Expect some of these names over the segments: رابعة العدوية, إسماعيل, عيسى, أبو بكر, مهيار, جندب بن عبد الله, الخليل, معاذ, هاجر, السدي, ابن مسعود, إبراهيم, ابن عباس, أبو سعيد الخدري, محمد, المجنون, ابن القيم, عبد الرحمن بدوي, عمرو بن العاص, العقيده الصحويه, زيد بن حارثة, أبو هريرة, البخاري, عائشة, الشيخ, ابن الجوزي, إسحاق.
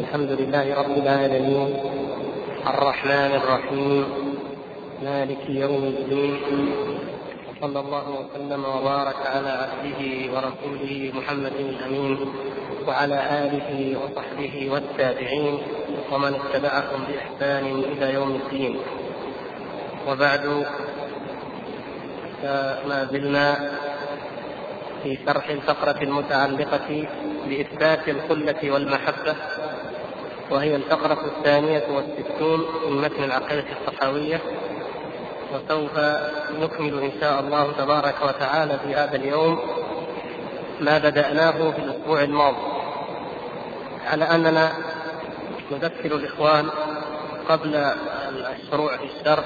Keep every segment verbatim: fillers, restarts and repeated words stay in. الحمد لله رب العالمين الرحمن الرحيم مالك يوم الدين، صلى الله وسلم وبارك على عبده ورسوله محمد الأمين وعلى آله وصحبه والتابعين ومن اتبعهم بإحسان إلى يوم الدين، وبعد. ما زلنا في شرح الفقرة المتعلقة بإثبات الخلة والمحبة، وهي الفقرة الثانية والستون من متن العقيده الصحويه، وسوف نكمل إن شاء الله تبارك وتعالى في هذا اليوم ما بدأناه في الأسبوع الماضي، على أننا نذكر الإخوان قبل الشروع في الشرح،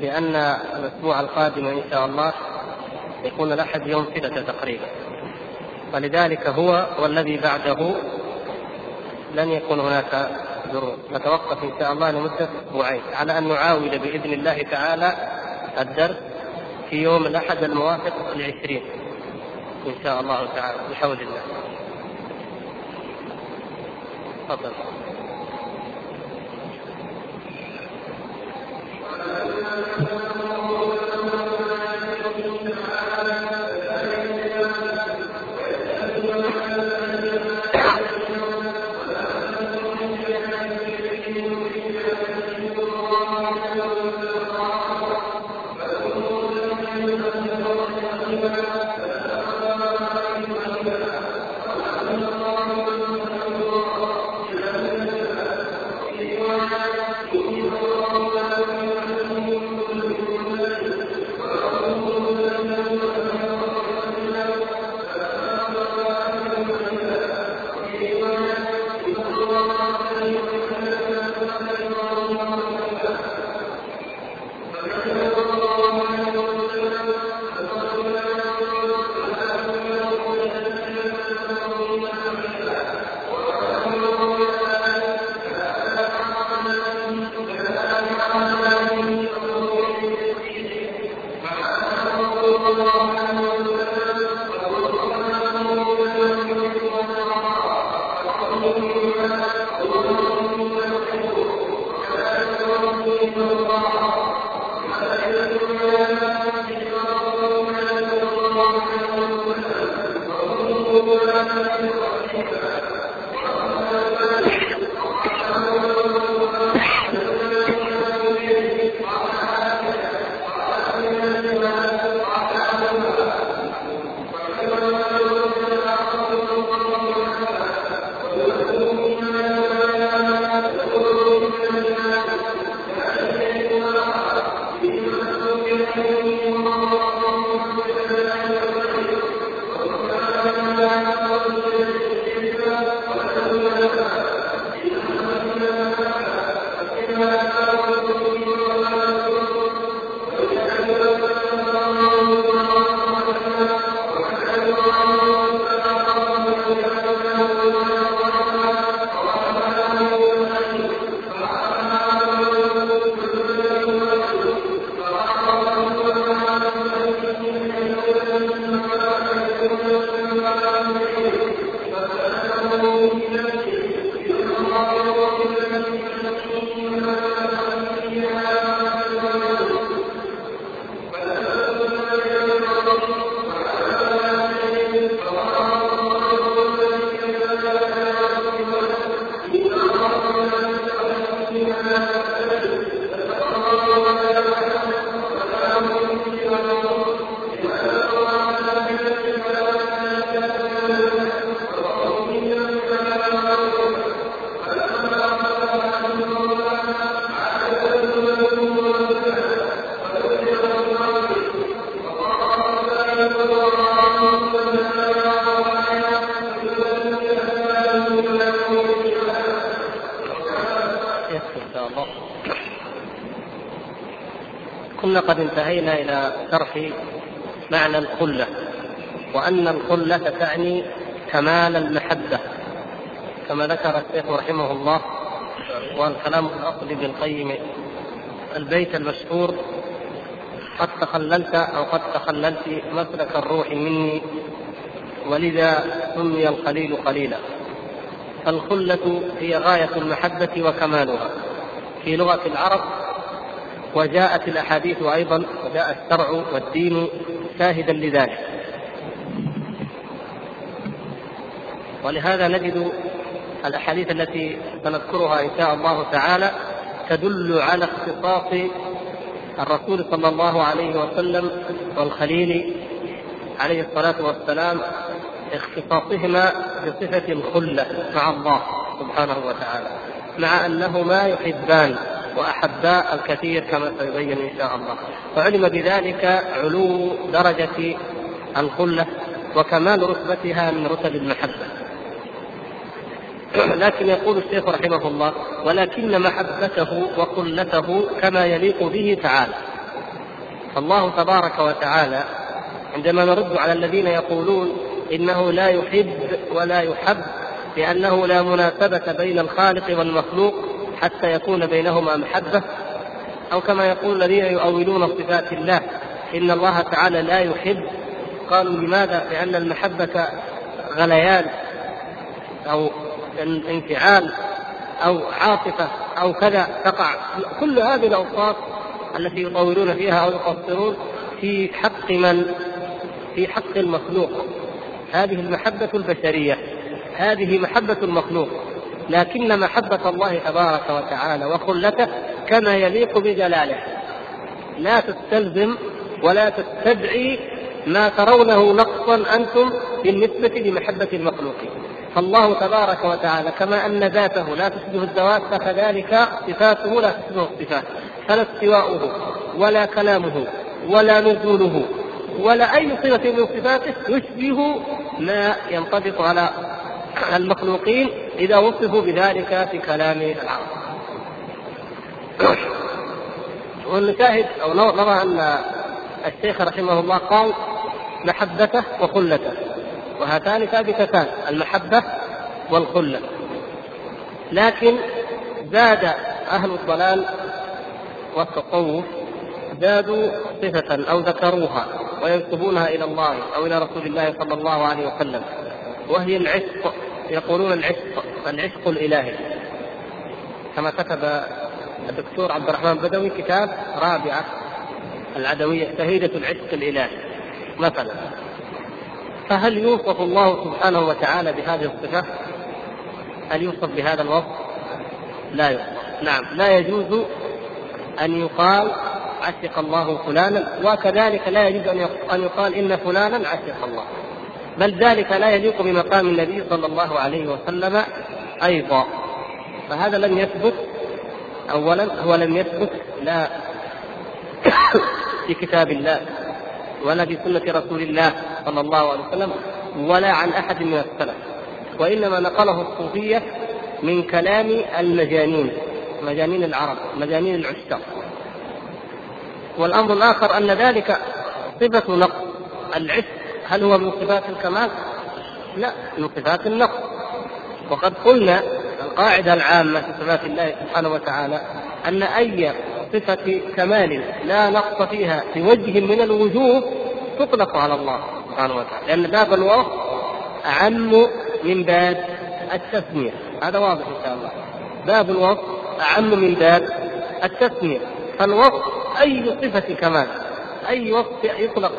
لأن الأسبوع القادم إن شاء الله يكون الأحد يوم ثلاثة تقريبا، ولذلك هو والذي بعده لن يكون هناك دروس. نتوقف إن شاء الله لمدة أسبوعين على أن نعاود بإذن الله تعالى الدرس في يوم الأحد الموافق للعشرين إن شاء الله تعالى بحول الله. تفضل. قد انتهينا إلى شرح معنى الخلة، وأن الخلة تعني كمال المحبة كما ذكر الشيخ رحمه الله، والكلام الأصل ابن القيم البيت المشهور: قد تخللت أو قد تخللت مسلك الروح مني ولذا سمي الخليل قليلا. فالخلة هي غاية المحبة وكمالها في لغة العرب. وجاءت الأحاديث أيضا وجاء الشرع والدين شاهدا لذلك، ولهذا نجد الأحاديث التي سنذكرها إن شاء الله تعالى تدل على اختصاص الرسول صلى الله عليه وسلم والخليل عليه الصلاة والسلام، اختصاصهما بصفة الخلة مع الله سبحانه وتعالى، مع أنهما يحبان وأحباء الكثير كما سيبين إن شاء الله. وعلم بذلك علو درجة الخلة وكمال رتبتها من رتب المحبة. لكن يقول الشيخ رحمه الله: ولكن محبته وخلته كما يليق به تعالى. فالله تبارك وتعالى عندما نرد على الذين يقولون إنه لا يحب ولا يحب لأنه لا مناسبة بين الخالق والمخلوق حتى يكون بينهما محبة، أو كما يقول الذين يؤولون صفات الله إن الله تعالى لا يحب، قالوا لماذا؟ لأن المحبة غليان أو انفعال أو عاطفة أو كذا تقع، كل هذه الأوصاف التي يطورون فيها أو يقصرون في حق من في حق المخلوق. هذه المحبة البشرية، هذه محبة المخلوق، لكن محبة الله تبارك وتعالى وخلته كما يليق بجلاله لا تستلزم ولا تستدعي ما ترونه نقصا أنتم بالنسبة لمحبة المخلوقين. فالله تبارك وتعالى كما أن ذاته لا تشبه الذوات فكذلك صفاته لا تشبه الصفات، فلا استواؤه ولا كلامه ولا نزوله ولا أي صفة من صفاته يشبه ما ينطبق على المخلوقين إذا وصفوا بذلك في كلام العرب. والشاهد أو نرى أن الشيخ رحمه الله قال محبته وخلته، وهاتان ثابتتان المحبة والخلة، لكن زاد أهل الضلال والتطوف زادوا صفة أو ذكروها وينسبونها إلى الله أو إلى رسول الله صلى الله عليه وسلم، وهي العشق. يقولون العشق العشق الإلهي، كما كتب الدكتور عبد الرحمن بدوي كتاب رابعة العدوية شهيدة العشق الإلهي مثلا. فهل يوصف الله سبحانه وتعالى بهذه الصفة؟ هل يوصف بهذا الوصف؟ لا يوصف. نعم، لا يجوز أن يقال عشق الله فلانا، وكذلك لا يجوز أن يقال إن فلانا عشق الله، بل ذلك لا يليق بمقام النبي صلى الله عليه وسلم أيضا. فهذا لم يثبت، أولا هو لم يثبت لا في كتاب الله ولا في سنة رسول الله صلى الله عليه وسلم ولا عن أحد من السلف، وإنما نقله الصوفية من كلام المجانين، مجانين العرب، مجانين العشاق. والأمر الآخر أن ذلك صفة نقص. العشق هل هو من صفات الكمال؟ لا، من صفات النقص. وقد قلنا القاعدة العامة في صفات الله سبحانه وتعالى أن أي صفة كمال لا نقص فيها في وجه من الوجوه تطلق على الله سبحانه وتعالى، لأن باب الوصف أعم من باب التسمية. هذا واضح إن شاء الله، باب الوصف أعم من باب التسمية. فالوصف أي صفة كمال، أي وصف يطلق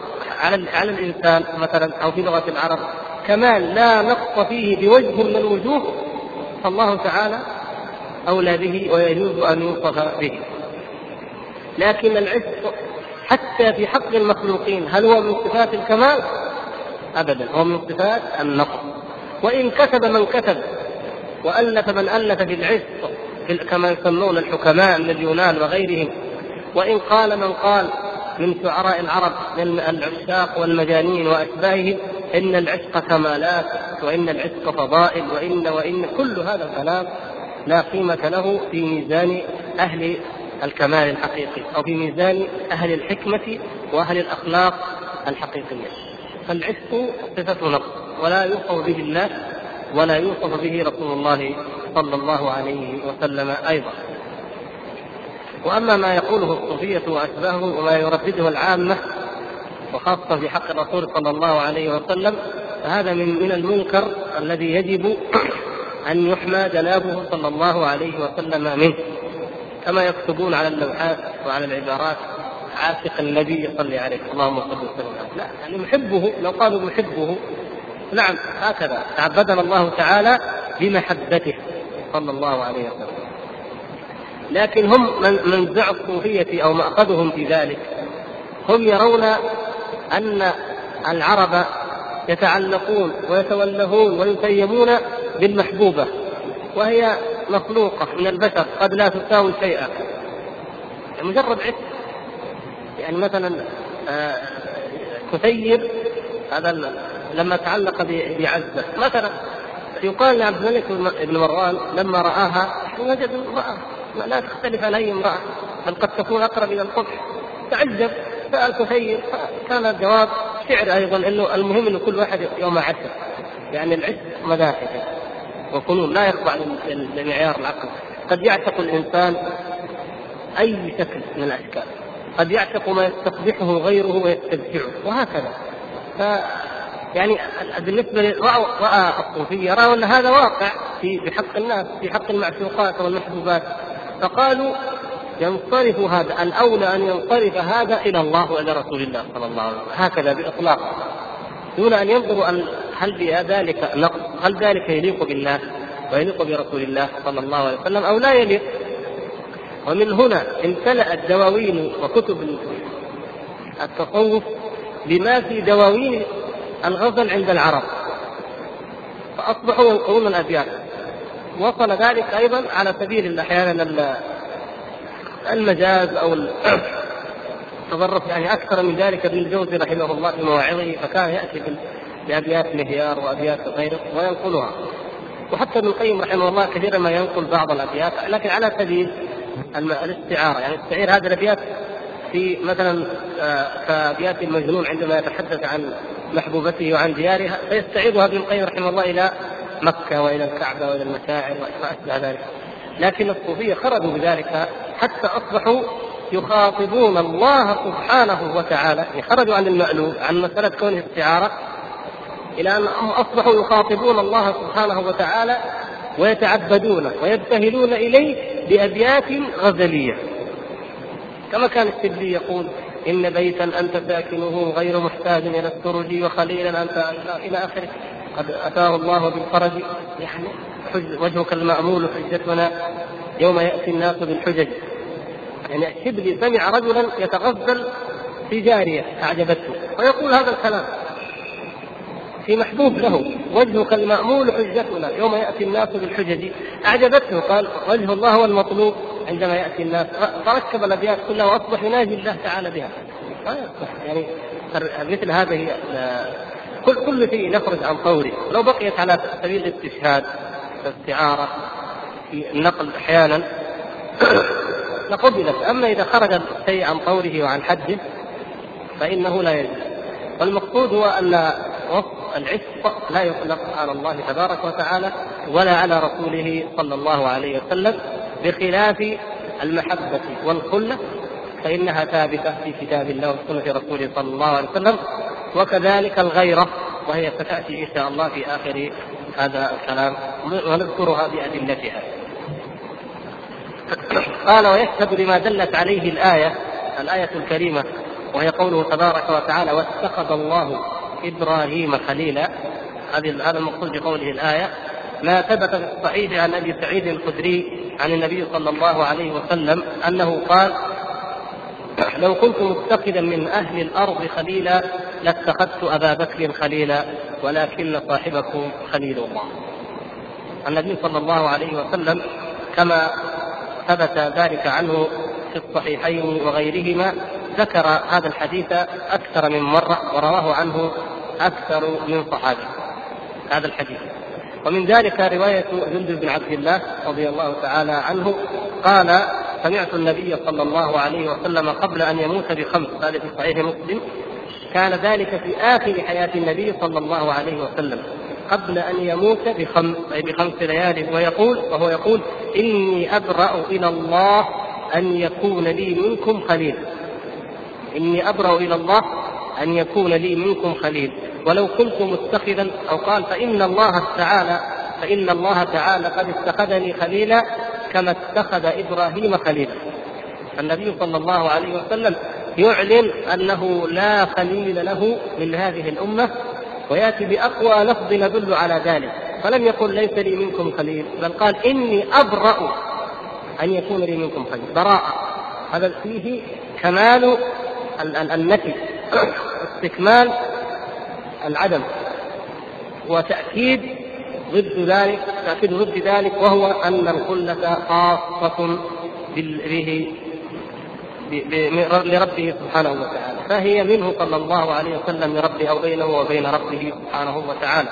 على على الإنسان مثلا أو في لغة العرب كمال لا نقص فيه بوجه من الوجوه، فالله تعالى أولى به ويجوز أن يوصف به. لكن العشق حتى في حق المخلوقين هل هو من صفات الكمال؟ أبدا، هو من صفات النقص. وإن كتب من كتب وألف من ألف في العشق كما يسمون الحكماء من اليونان وغيرهم، وإن قال من قال من شعراء العرب من العشاق والمجانين وأشباههم إن العشق كمالات وإن العشق فضائل وإن وإن كل هذا الكلام لا قيمة له في ميزان أهل الكمال الحقيقي أو في ميزان أهل الحكمة وأهل الأخلاق الحقيقية. فالعشق صفة نقص ولا يوصف به الله ولا يوصف به رسول الله صلى الله عليه وسلم أيضا. وأما ما يقوله الصوفية وأشباهه وما يردده العامة وخاصة في حق الرسول صلى الله عليه وسلم، فهذا من من المنكر الذي يجب أن يحمى جنابه صلى الله عليه وسلم منه كما يكتبون على اللوحات وعلى العبارات عاتق النبي صلى عليه اللهم صل وسلم. لا يعني محبه، لو قالوا محبه نعم هكذا تعبدنا الله تعالى بمحبته صلى الله عليه وسلم. لكن هم من منزع الصوفية أو مأخذهم في ذلك، هم يرون أن العرب يتعلقون ويتولهون ويتيمون بالمحبوبة، وهي مخلوقة من البشر قد لا تساوي شيئا، يعني مجرد عشق. يعني مثلا كثير هذا لما تعلق بعزة مثلا، يقال لعبد الملك بن مروان لما رآها وجد امرأة لا تختلف عن أي امرأة بل قد تكون أقرب إلى القبح، تعجب سأل كثير، كان الجواب شعر أيضا إنه المهم إنه كل واحد يوم عشر، يعني العشق مداحكة وفنون لا يخضع لمعيار العقل. قد يعتق الإنسان أي شكل من الأشكال، قد يعتق ما يستقبحه غيره ويستبشعه وهكذا. ف يعني بالنسبة للرأى الصوفية رأوا أن هذا واقع في حق الناس في حق المعشوقات والمحبوبات، فقالوا ينصرف هذا، الأولى أن ينصرف هذا إلى الله وإلى رسول الله صلى الله عليه وسلم هكذا بإطلاق، دون أن ينظروا أن هل ذلك نقص، هل ذلك يليق بالله ويليق برسول الله صلى الله عليه وسلم أو لا يليق. ومن هنا امتلأت دواوين وكتب التصوف بما في دواوين الغزل عند العرب، فأصبحوا ينقلون الأبيات. وصل ذلك أيضا على سبيل أحيانا المجاز أو التظرف، يعني أكثر من ذلك ابن الجوزي رحمه الله في مواعظه، فكان يأتي بأبيات مهيار وأبيات غيره وينقلها، وحتى ابن القيم رحمه الله كثيرا ما ينقل بعض الأبيات لكن على سبيل الاستعارة، يعني استعير هذه الأبيات في مثلا كأبيات المجنون عندما يتحدث عن محبوبته وعن ديارها، فيستعيدها ابن القيم رحمه الله إلى مكة وإلى الكعبة وإلى المشاعر وأشبه ذلك. لكن الصوفية خرجوا بذلك حتى أصبحوا يخاطبون الله سبحانه وتعالى، خرجوا عن المألوف عن مسألة كونه استعارة إلى أنهم أصبحوا يخاطبون الله سبحانه وتعالى ويتعبدون ويبتهلون إليه بأبيات غزلية، كما كان السدي يقول إن بيتا أنت ساكنه غير محتاج إلى السرج وخليلا أنت إلى آخره، قد أتاه الله بالفرج يعني وجهك المأمول حجتنا يوم يأتي الناس بالحجج. يعني الشبلي سمع رجلا يتغزل في جارية أعجبته ويقول هذا الكلام في محبوب له، وجهك المأمول حجتنا يوم يأتي الناس بالحجج، أعجبته قال وجه الله هو المطلوب عندما يأتي الناس، فركب الأبيات كلها وأصبح يناجي الله تعالى بها. يعني مثل هذه كل كل شيء نخرج عن طوره، لو بقيت على سبيل الاستشهاد الاستعارة في النقل أحيانا لقبلت، أما إذا خرج الشيء عن طوره وعن حده فإنه لا يجوز. والمقصود هو أن وصف العشق لا يطلق على الله تبارك وتعالى ولا على رسوله صلى الله عليه وسلم، بخلاف المحبة والخلة فإنها ثابتة في كتاب الله وسنة رسوله صلى الله عليه وسلم، وكذلك الغيرة وهي ستأتي إن شاء الله في آخر هذا الكلام ونذكرها بأدلتها. قال ويشهد لما دلت عليه الآية الآية الكريمة وهي قوله تبارك وتعالى واتخذ الله إبراهيم خليلا، هذا المقصود بقوله الآية، ما ثبت في الصحيح عن أبي سعيد الخدري عن النبي صلى الله عليه وسلم أنه قال لو كنت متخذا من أهل الأرض خليلا لاتخذت أبا بكر خليلا ولكن صاحبكم خليل الله. النبي صلى الله عليه وسلم كما ثبت ذلك عنه في الصحيحين وغيرهما ذكر هذا الحديث أكثر من مرة، ورواه عنه أكثر من صحابي هذا الحديث. ومن ذلك رواية جندب بن عبد الله رضي الله تعالى عنه قال سمعت النبي صلى الله عليه وسلم قبل أن يموت بخمس، هذا في صحيح مسلم، كان ذلك في آخر حياة النبي صلى الله عليه وسلم قبل أن يموت بخمس أي بخمس ليال، ويقول وهو يقول إني أبرأ إلى الله أن يكون لي منكم خليل، إني أبرأ إلى الله أن يكون لي منكم خليل ولو كنت متخذا، أو قال فإن الله تعالى فإن الله تعالى قد اتخذني خليلا كما اتخذ إبراهيم خليلا. النبي صلى الله عليه وسلم يعلن أنه لا خليل له من هذه الأمة، ويأتي بأقوى لفظ يدل على ذلك، فلم يقل ليس لي منكم خليل، بل قال إني أبرأ أن يكون لي منكم خليل، براءة. هذا فيه كمال النفي، استكمال العدم، وتأكيد ضد ذلك، تأكيد ضد ذلك، وهو أن الخلة خاصة به لربه سبحانه وتعالى، فهي منه صلى الله عليه وسلم لربه أو بينه وبين ربه سبحانه وتعالى.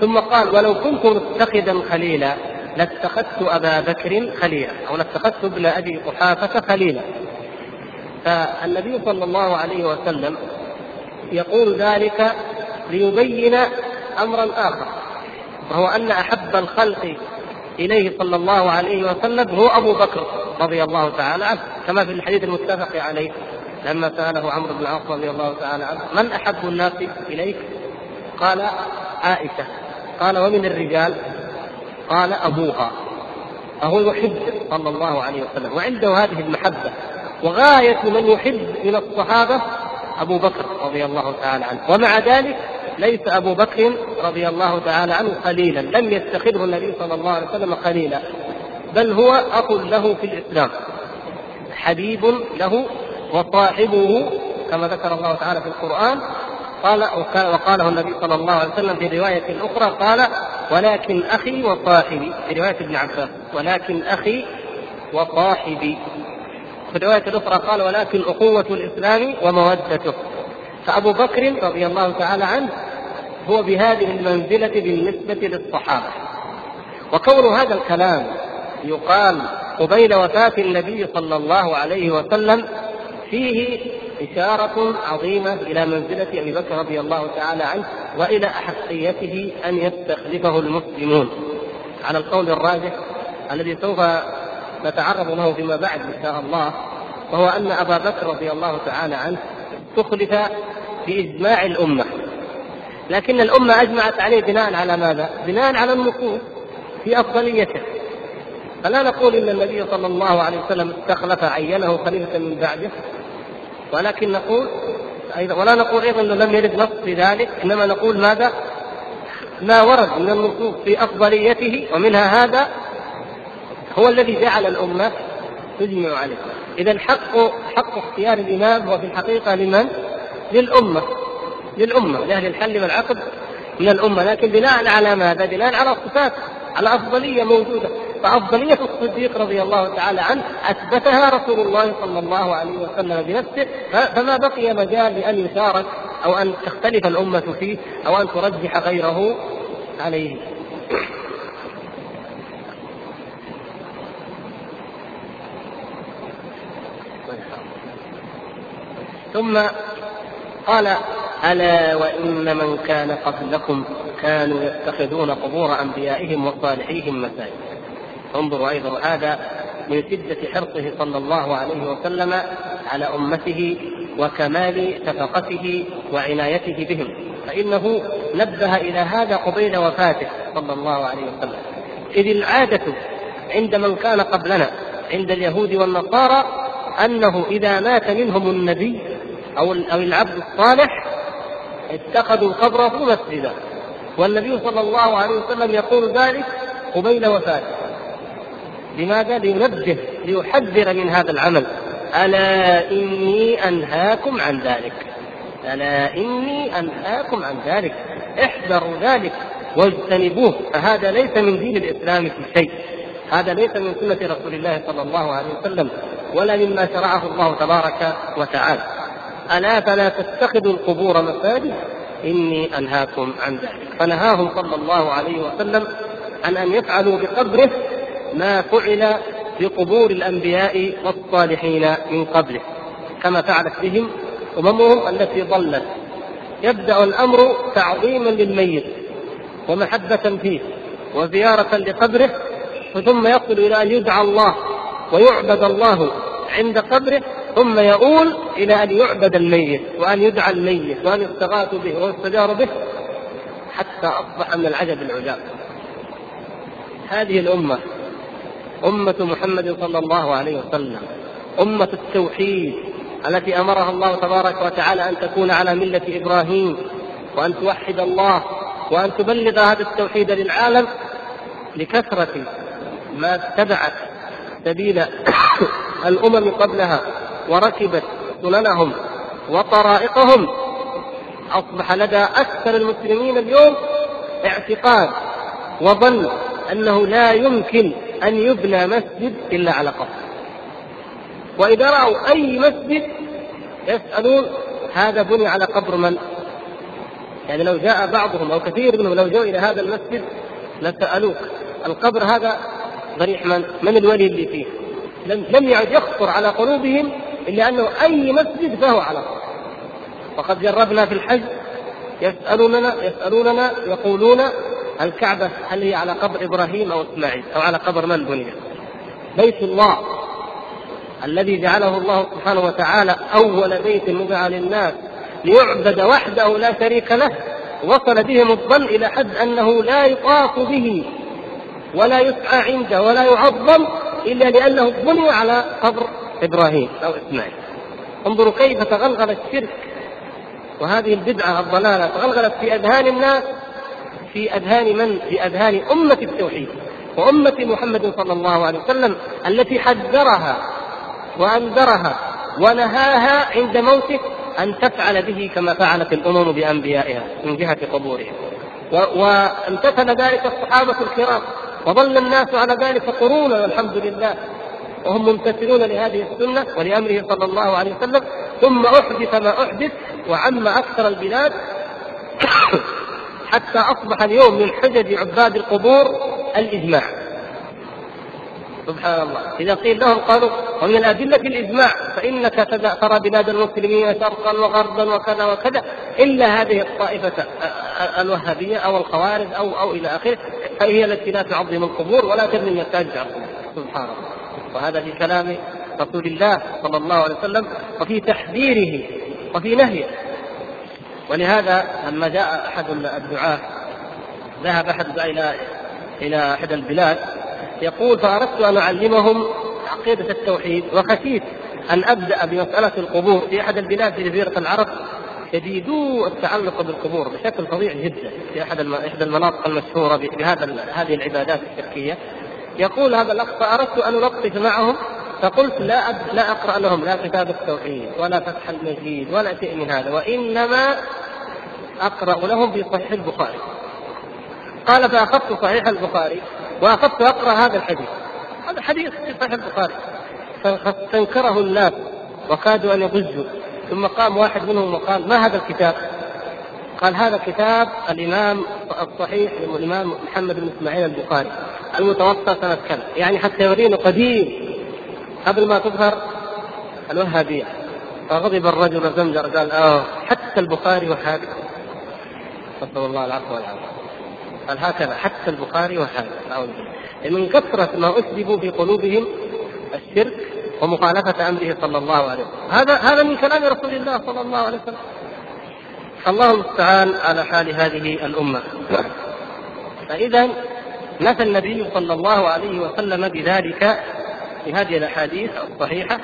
ثم قال ولو كنت متخذا خليلا لاتخذت أبا بكر خليلا، أو لاتخذت ابن أبي قحافة خليلا. فالنبي صلى الله عليه وسلم يقول ذلك ليبين أمرا آخر، وهو أن أحب الخلق إليه صلى الله عليه وسلم هو أبو بكر رضي الله تعالى عنه، كما في الحديث المتفق عليه لما سأله عمرو بن العاص رضي الله تعالى عنه من أحب الناس إليك؟ قال عائشة. قال ومن الرجال؟ قال أبوها. فهو يحب صلى الله عليه وسلم وعنده هذه المحبة، وغاية من يحب من الصحابة أبو بكر رضي الله تعالى عنه، ومع ذلك ليس أبو بكر رضي الله تعالى عنه خليلا، لم يتخذه النبي صلى الله عليه وسلم خليلا، بل هو أخ له في الإسلام، حبيب له وصاحبه، كما ذكر الله تعالى في القرآن. قال وقاله النبي صلى الله عليه وسلم في رواية أخرى قال ولكن أخي وصاحبي، في رواية ابن عباس ولكن أخي وصاحبي، في رواية أخرى قال ولكن أخوة الإسلام ومودته. فأبو بكر رضي الله تعالى عنه هو بهذه المنزلة بالنسبة للصحابة. وكون هذا الكلام يقال قبيل وفاة النبي صلى الله عليه وسلم فيه إشارة عظيمة إلى منزلة أبي بكر رضي الله تعالى عنه، وإلى أحقيته أن يستخلفه المسلمون على القول الراجح الذي سوف نتعرض له فيما بعد إن شاء الله، وهو أن أبا بكر رضي الله تعالى عنه استخلف بإجماع الأمة، لكن الأمة أجمعت عليه بناء على ماذا؟ بناء على النصوص في أفضليته. فلا نقول إن النبي صلى الله عليه وسلم استخلف عينه خليفة من بعده، ولكن نقول أيضا، ولا نقول أيضا أنه لم يرد نص في ذلك، إنما نقول ماذا؟ ما ورد من النصوص في أفضليته، ومنها هذا هو الذي جعل الأمة تجمع عليه. إذا حق حق اختيار الإمام هو في الحقيقة لمن؟ للأمة، للأمة، لأهل الحل والعقد من الأمة، لكن بناء على ماذا؟ بناء على صفات، على أفضلية موجودة. فأفضلية الصديق رضي الله تعالى عنه أثبتها رسول الله صلى الله عليه وسلم بنفسه، فما بقي مجال لأن يشارك أو أن تختلف الأمة فيه أو أن ترجح غيره عليه. ثم قال ألا وإن من كان قبلكم كانوا يتخذون قبور أنبيائهم وصالحيهم مساجد. انظروا أيضا، هذا من شدة حرصه صلى الله عليه وسلم على أمته وكمال شفقته وعنايته بهم، فإنه نبه إلى هذا قبيل وفاته صلى الله عليه وسلم، إذ العادة عند من كان قبلنا عند اليهود والنصارى أنه إذا مات منهم النبي أو العبد الصالح اتخذوا قبره مسجدا، والنبي صلى الله عليه وسلم يقول ذلك قبيل وفاته. لماذا؟ لينبه، ليحذر من هذا العمل. ألا إني أنهاكم عن ذلك، ألا إني أنهاكم عن ذلك، احذروا ذلك واجتنبوه، فهذا ليس من دين الإسلام في شيء، هذا ليس من سنة رسول الله صلى الله عليه وسلم، ولا مما شرعه الله تبارك وتعالى. ألا فلا تتخذوا القبور مساجد إني أنهاكم عن ذلك. فنهاهم صلى الله عليه وسلم عن أن يفعلوا بقبره ما فعل بقبور الأنبياء والصالحين من قبله، كما فعلت بهم أممهم التي ضلت. يبدأ الأمر تعظيما للميت ومحبة فيه وزيارة لقبره، ثم يصل إلى أن يدعى الله ويعبد الله عند قبره، ثم يؤول إلى أن يعبد الميت وأن يدعى الميت وأن يستغاث به ويستجار به، حتى أصبح من العجب العجاب. هذه الأمة أمة محمد صلى الله عليه وسلم، أمة التوحيد التي أمرها الله تبارك وتعالى أن تكون على ملة إبراهيم وأن توحد الله وأن تبلغ هذا التوحيد للعالم، لكثرة ما اتبعت سبيل الأمم قبلها وركبت سننهم وطرائقهم، أصبح لدى أكثر المسلمين اليوم اعتقاد وظن أنه لا يمكن أن يبنى مسجد إلا على قصر، وإذا رأوا أي مسجد يسألون هذا بني على قبر من؟ يعني لو جاء بعضهم أو كثير منهم لو جاءوا إلى هذا المسجد لسألوك القبر هذا ضريح من؟ من الولي اللي فيه؟ لم يعد يخطر على قلوبهم إلا أنه أي مسجد فهو على قبر. وقد جربنا في الحج يسألوننا يسألوننا يقولون الكعبة هل هي على قبر إبراهيم أو إسماعيل أو على قبر من بني؟ بيت الله الذي جعله الله سبحانه وتعالى أول بيت وضع للناس ليعبد وحده لا شريك له، وصل بهم الظن إلى حد أنه لا يطاف به ولا يسعى عنده ولا يعظم إلا لأنه بني على قبر إبراهيم أو إسماعيل. انظروا كيف تغلغل الشرك وهذه البدعة الضلالة، تغلغلت في أذهان الناس، في أذهان من؟ في أذهان أمة التوحيد وأمة محمد صلى الله عليه وسلم التي حذرها وأنذرها ونهاها عند موته أن تفعل به كما فعلت الأمم بأنبيائها من جهة قبورها، وامتثل ذلك الصحابة الكرام وظل الناس على ذلك قرونا والحمد لله، وهم ممتثلون لهذه السنة ولأمره صلى الله عليه وسلم. ثم أحدث ما أحدث وعم أكثر البلاد حتى أصبح اليوم من حجج عباد القبور الإجماع. سبحان الله، إذا قيل لهم قالوا ومن الأدلة الإجماع، فإنك ترى بلاد المسلمين شرقا وغربا وكذا وكذا إلا هذه الطائفة الوهابية أو الخوارج أو أو إلى آخره، هي التي لا تعظم القبور ولا تبني المساجد على القبور. سبحان الله. وهذا في كلام رسول الله صلى الله عليه وسلم وفي تحذيره وفي نهيه. ولهذا لما جاء أحد الدعاة، ذهب أحد إلى إلى أحد البلاد يقول فأردت أن أعلمهم عقيدة التوحيد وخشيت أن أبدأ بمسألة القبور في أحد البلاد في جزيرة العرب، شديدو التعلق بالقبور بشكل فظيع جدا في أحد إحدى المناطق المشهورة بهذا هذه العبادات الشركية. يقول هذا الأخ فأردت أن ألطف معهم فقلت لا لا أقرأ لهم لا كتاب التوحيد ولا فتح المجيد ولا شيء من هذا، وإنما أقرأ لهم بصحيح البخاري. قال فأخذت صحيح البخاري وأخذت أقرأ هذا الحديث، هذا حديث في صحيح البخاري، فاستنكره الناس وكادوا أن يضجوا. ثم قام واحد منهم وقال ما هذا الكتاب؟ قال هذا كتاب الإمام الصحيح الإمام محمد بن إسماعيل البخاري المتوسط سنة كذا، يعني حتى يورينه قديم قبل ما تظهر الوهابية. فغضب الرجل الزمجر قال آه حتى البخاري وهذا، صلى الله العفو والعافية. قال هكذا حتى البخاري وهذا، من كثرة ما أسببوا في قلوبهم الشرك ومخالفة أمره صلى الله عليه وسلم. هذا هذا من كلام رسول الله صلى الله عليه وسلم. الله المستعان على حال هذه الأمة. فإذا نفى النبي صلى الله عليه وسلم بذلك في هذه الأحاديث الصحيحة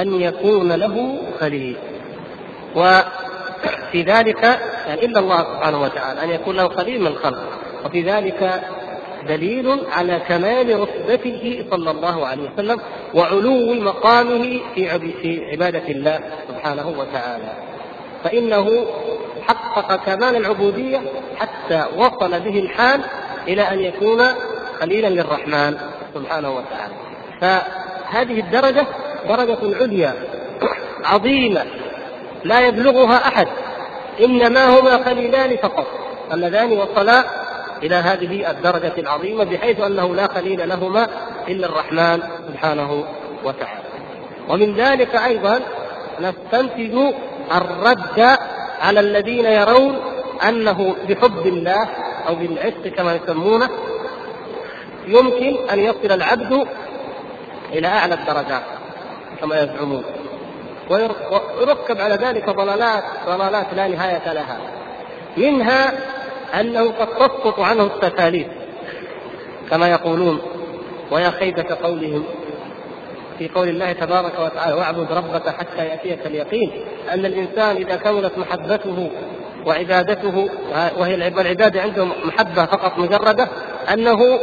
أن يكون له خليل، وفي ذلك يعني إلا الله سبحانه وتعالى أن يكون له خليل من خلقه، وفي ذلك دليل على كمال رتبته صلى الله عليه وسلم وعلو مقامه في عبادة الله سبحانه وتعالى، فإنه حقق كمال العبودية حتى وصل به الحال إلى أن يكون خليلا للرحمن سبحانه وتعالى. فهذه الدرجة درجة عليا عظيمة لا يبلغها أحد، إنما هما خليلان فقط اللذان وصلا إلى هذه الدرجة العظيمة بحيث أنه لا خليل لهما إلا الرحمن سبحانه وتعالى. ومن ذلك أيضا نستنتج الرد على الذين يرون أنه بحب الله أو بالعشق كما يسمونه يمكن أن يصل العبد إلى أعلى الدرجات كما يزعمون، ويركب على ذلك ضلالات ضلالات لا نهاية لها، منها أنه قد تسقط عنه التكاليف كما يقولون. ويا خيبة قولهم في قول الله تبارك وتعالى واعبد ربك حتى يأتيك اليقين، أن الإنسان إذا كونت محبته وعبادته، وهي العبادة عندهم محبة فقط مجردة، أنه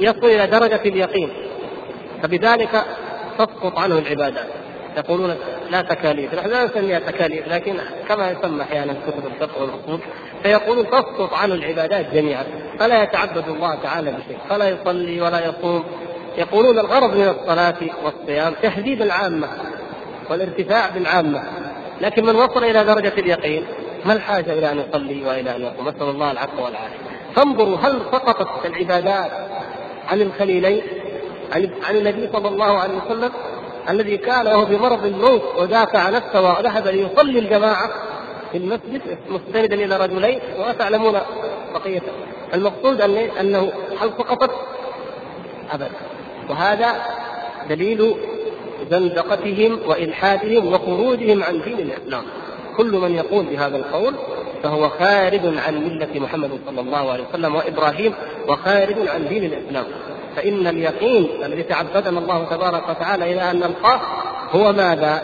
يصل إلى درجة اليقين، فبذلك تسقط عنه العبادات. يقولون لا تكاليف، نحن لا نسميها تكاليف لكن كما يسمى أحيانا كتب الفقه والأصول، فيقولون تسقط عنه العبادات جميعا، فلا يتعبد الله تعالى بشيء، فلا يصلي ولا يصوم. يقولون الغرض من الصلاة والصيام تحديد العامة والارتفاع بالعامة، لكن من وصل إلى درجة اليقين ما الحاجة إلى أن يصلي وإلى أن يقوم، نسأل الله العفو والعافية. فانظروا هل سقطت العبادات عن الخليلين، عن النبي صلى الله عليه وسلم الذي كان وهو بمرض الموت ودافع نفسه وذهب ليصلي الجماعة في المسجد مستندا إلى رجلين، وتعلمون بقية المقصود أنه هل سقطت؟ أبدا. وهذا دليل زندقتهم وإلحادهم وخروجهم عن دين الإسلام. كل من يقول بهذا القول فهو خارج عن ملة محمد صلى الله عليه وسلم وإبراهيم، وخارج عن دين الإسلام. فإن اليقين الذي تعبدنا الله تبارك وتعالى إلى أن نلقاه هو ماذا؟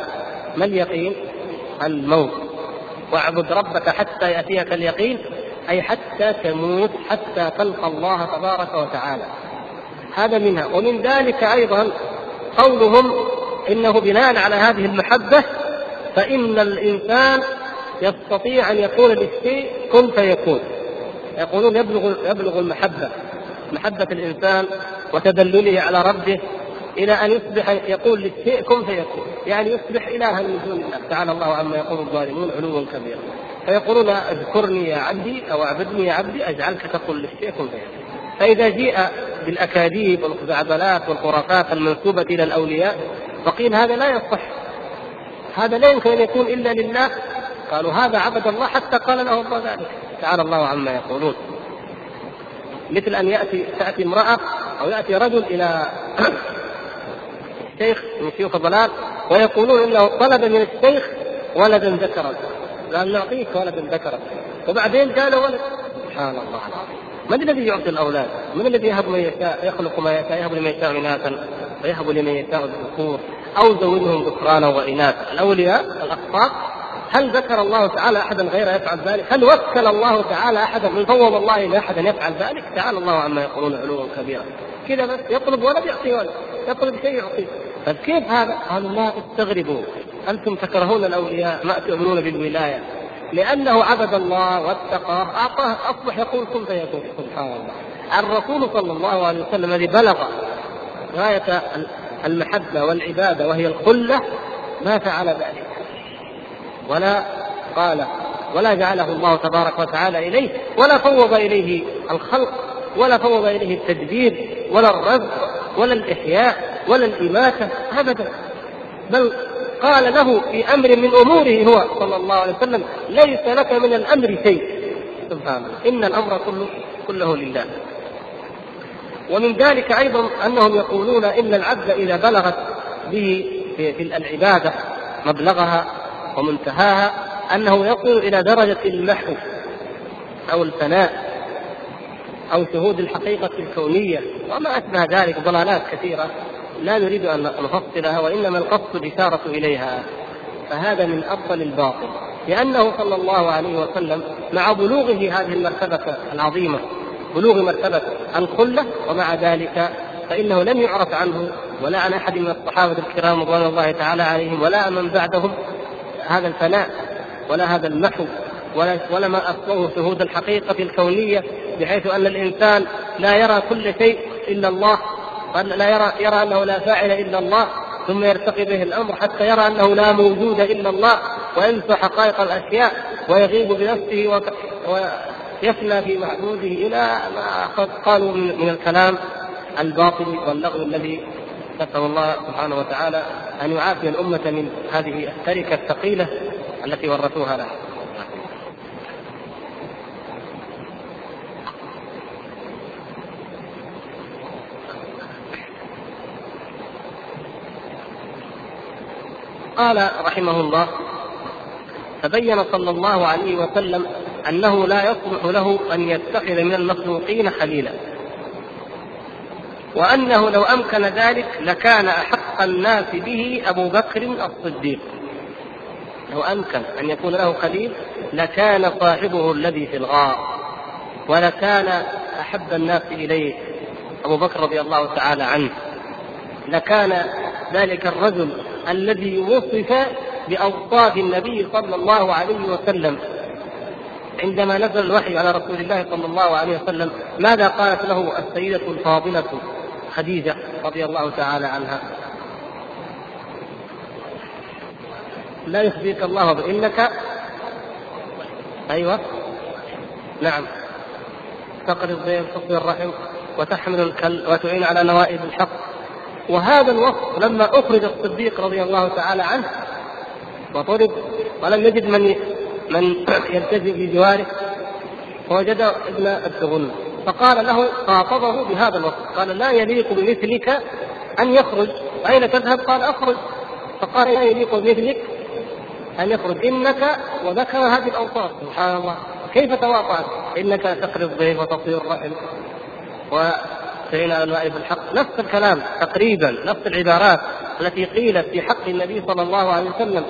ما اليقين؟ الموت. واعبد ربك حتى يأتيك اليقين، أي حتى تموت، حتى تلقى الله تبارك وتعالى. هذا منها. ومن ذلك أيضا قولهم إنه بناء على هذه المحبة فإن الإنسان يستطيع أن يكون للشيء كن فيكون. يقولون يبلغ, يبلغ المحبة، محبة الإنسان وتدلله على ربه، إلى أن يصبح يقول للشيء كن فيكون، يعني يصبح إلها من دون الله، تعالى الله عما يقول الظالمون علوا كبيرا. فيقولون اذكرني يا عبدي أو اعبدني يا عبدي أجعلك تقول للشيء كن فيكون. فإذا جاء بالأكاذيب والخزعبلات والخرافات المنسوبة إلى الأولياء فقيل هذا لا يصح، هذا لا يمكن أن يكون إلا لله، قالوا هذا عبد الله حتى قال له الله ذلك، تعالى الله عما يقولون. مثل أن يأتي تأتي امرأة أو يأتي رجل إلى الشيخ من شيوخ الضلال ويقولون إنه طلب من الشيخ ولدا ذكرا، قال نعطيك ولدا ذكرا، وبعدين قال ولد. سبحان الله العظيم. من الذي يعطي الأولاد؟ من الذي يهب ما يشاء، يخلق ما يشاء، يهب لمن يشاء إناثا ويهب لمن يشاء الذكور أو زوجهم ذكرانا وإناثا؟ الأولياء الأقساط. هل ذكر الله تعالى أحدا غير يفعل ذلك؟ هل وكل الله تعالى أحدا من فوض الله إلى أحدا يفعل ذلك؟ تعالى الله عما يقولون علوا كبيرا. كذا بس يطلب ولد يعطي ولد، يطلب شيء يعطيه. فكيف هذا؟ قالوا لا تستغربوا، أنتم تكرهون الأولياء ما تؤمنون بالولاية، لأنه عبد الله واتقاه أعطاه، أصبح يقول كن فيكون. سبحان الله. الرسول صلى الله عليه وسلم الذي بلغ غاية المحبة والعبادة وهي الخلة ما فعل ذلك، ولا قال، ولا جعله الله تبارك وتعالى إليه، ولا فوض إليه الخلق، ولا فوض إليه التدبير، ولا الرزق، ولا الإحياء، ولا الإماتة أبدا، بل قال له في أمر من أموره هو صلى الله عليه وسلم ليس لك من الأمر شيء. سبحان الله. إن الأمر كله, كله لله. ومن ذلك أيضا أنهم يقولون إن العبد إذا بلغت به في العبادة مبلغها ومنتهاها أنه يصل إلى درجة المحو أو الفناء أو شهود الحقيقة الكونية وما أشبه ذلك، ضلالات كثيرة لا نريد أن نفصلها، وإنما القصد إشارة إليها. فهذا من أفضل الباطل، لأنه صلى الله عليه وسلم مع بلوغه هذه المرتبة العظيمة، بلوغ مرتبة الخلة، ومع ذلك فإنه لم يعرف عنه ولا عن أحد من الصحابة الكرام رضوان الله تعالى عليهم ولا من بعدهم هذا الفناء ولا هذا المحو ولا, ولا ما أصله شهود الحقيقة الكونية، بحيث أن الإنسان لا يرى كل شيء إلا الله، لا يرى, يرى أنه لا فاعل إلا الله، ثم يرتقي به الأمر حتى يرى أنه لا موجود إلا الله، وينسى حقائق الأشياء ويغيب بنفسه وك... ويفنى في معبوده، إلى ما قالوا من, من الكلام الباطل واللغو الذي نسأل الله سبحانه وتعالى أن يعافي الأمة من هذه التركة الثقيلة التي ورثوها لها. قال رحمه الله: فبين صلى الله عليه وسلم أنه لا يصلح له أن يتخذ من المخلوقين خليلا، وأنه لو أمكن ذلك لكان أحق الناس به أبو بكر الصديق. لو أمكن أن يكون له خليل لكان صاحبه الذي في الغار، ولكان أحب الناس إليه أبو بكر رضي الله تعالى عنه، لكان ذلك الرجل الذي وصف بأوصاف النبي صلى الله عليه وسلم عندما نزل الوحي على رسول الله صلى الله عليه وسلم. ماذا قالت له السيدة الفاضلة خديجة رضي الله تعالى عنها؟ لا يخزيك الله بإنك أيوة نعم تقري الضيف وتصل الرحم وتحمل الكل وتعين على نوائب الحق. وهذا الوصف لما أخرج الصديق رضي الله تعالى عنه وطلب ولم يجد من من يلتزم بجواره، فوجد ابن التغن فقال له خاطبه بهذا الوصف، قال لا يليق بمثلك أن يخرج، أين تذهب؟ قال أخرج، فقال لا يليق بمثلك أن يخرج إنك، وذكر هذه الأوصاف. سبحان الله كيف تواطأت، إنك تقري الضيف وتطير الرحم وتعين على الوائف الحق، نفس الكلام تقريبا، نفس العبارات التي قيلت في حق النبي صلى الله عليه وسلم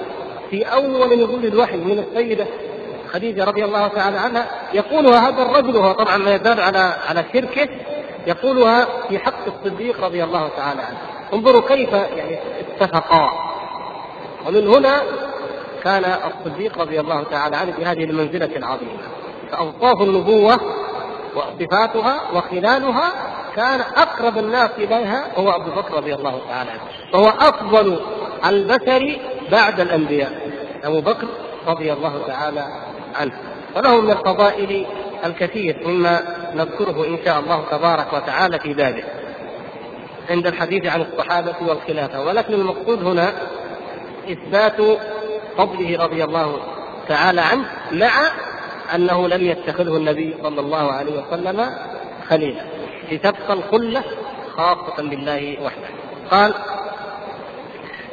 في أول نزول الوحي من السيدة خديجة رضي الله تعالى عنها، يقولها هذا الرجل وهو طبعا ما يدار على على شركه، يقولها في حق الصديق رضي الله تعالى عنه. انظروا كيف يعني اتفقا. ومن هنا كان الصديق رضي الله تعالى عنه في هذه المنزلة العظيمة، فأوصاف النبوة وصفاتها وخلالها كان أقرب الناس إليها هو أبو بكر رضي الله تعالى عنه، فهو أفضل البشر بعد الأنبياء أبو بكر رضي الله تعالى عنه. وله من الفضائل الكثير مما نذكره إن شاء الله تبارك وتعالى في ذلك عند الحديث عن الصحابة والخلافة، ولكن المقصود هنا إثبات فضله رضي الله تعالى عنه، مع أنه لم يتخذه النبي صلى الله عليه وسلم خليلا، لتبقى الخلة خاصة بالله وحده. قال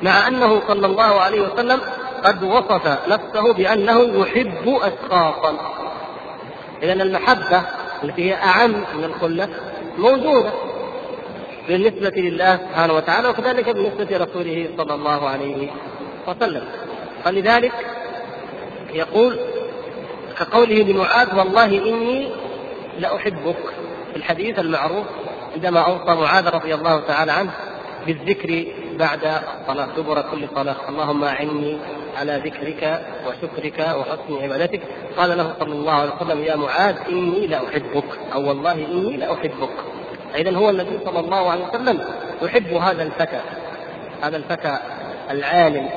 مع أنه صلى الله عليه وسلم قد وصف نفسه بأنه يحب أشخاصا، لأن المحبة التي هي أعم من الخلة موجودة بالنسبة لله سبحانه وتعالى، وكذلك بالنسبة لرسوله صلى الله عليه وسلم. فلذلك يقول كقوله لمعاذ والله إني لأحبك، الحديث المعروف عندما أوصى معاذ رضي الله تعالى عنه بالذكر بعد الصلاة دبر كل صلاة، اللهم أعني على ذكرك وشكرك وحسن عبادتك، قال له صلى الله عليه وسلم يا معاذ إني لأحبك، أو والله إني لأحبك. إذن هو النبي صلى الله عليه وسلم يحب هذا الفتى، هذا الفتى العالم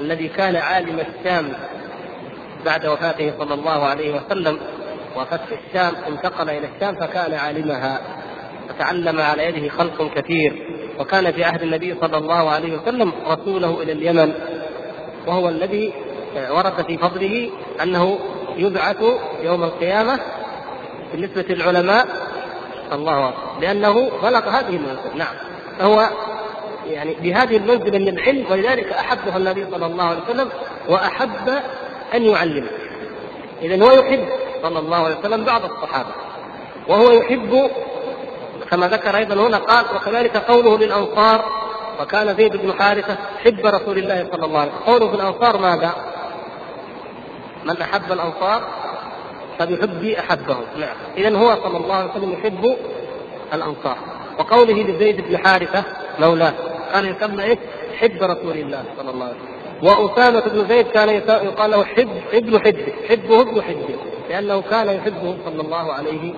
الذي كان عالم الشام بعد وفاته صلى الله عليه وسلم، وفتح الشام انتقل إلى الشام فكان عالمها، فتعلم على يده خلق كثير، وكان في عهد النبي صلى الله عليه وسلم رسوله إلى اليمن، وهو الذي ورد في فضله أنه يبعث يوم القيامة بالنسبة للعلماء الله أكبر، لأنه خلق هذه المنزلة. نعم، فهو يعني بهذه المنزلة من العلم، ولذلك أحبه النبي صلى الله عليه وسلم وأحب أن يعلمه. إذن هو يحب صلى الله عليه وسلم بعض الصحابة، وهو يحب كما ذكر أيضا هنا. قال وكذلك قوله للأنصار، وكان زيد بن حارثة حب رسول الله صلى الله عليه وسلم. قوله في الأنصار ماذا؟ من أحب الأنصار فبحبي أحبهم. نعم، إذن هو صلى الله عليه وسلم يحب الأنصار. وقوله لزيد بن حارثة مولاه كان يسمى إيه؟ حب رسول الله صلى الله عليه وسلم. وأسامة بن زيد كان يقال له حب ابن حبه، حبه ابن حبه، لأنه كان يحبه صلى الله عليه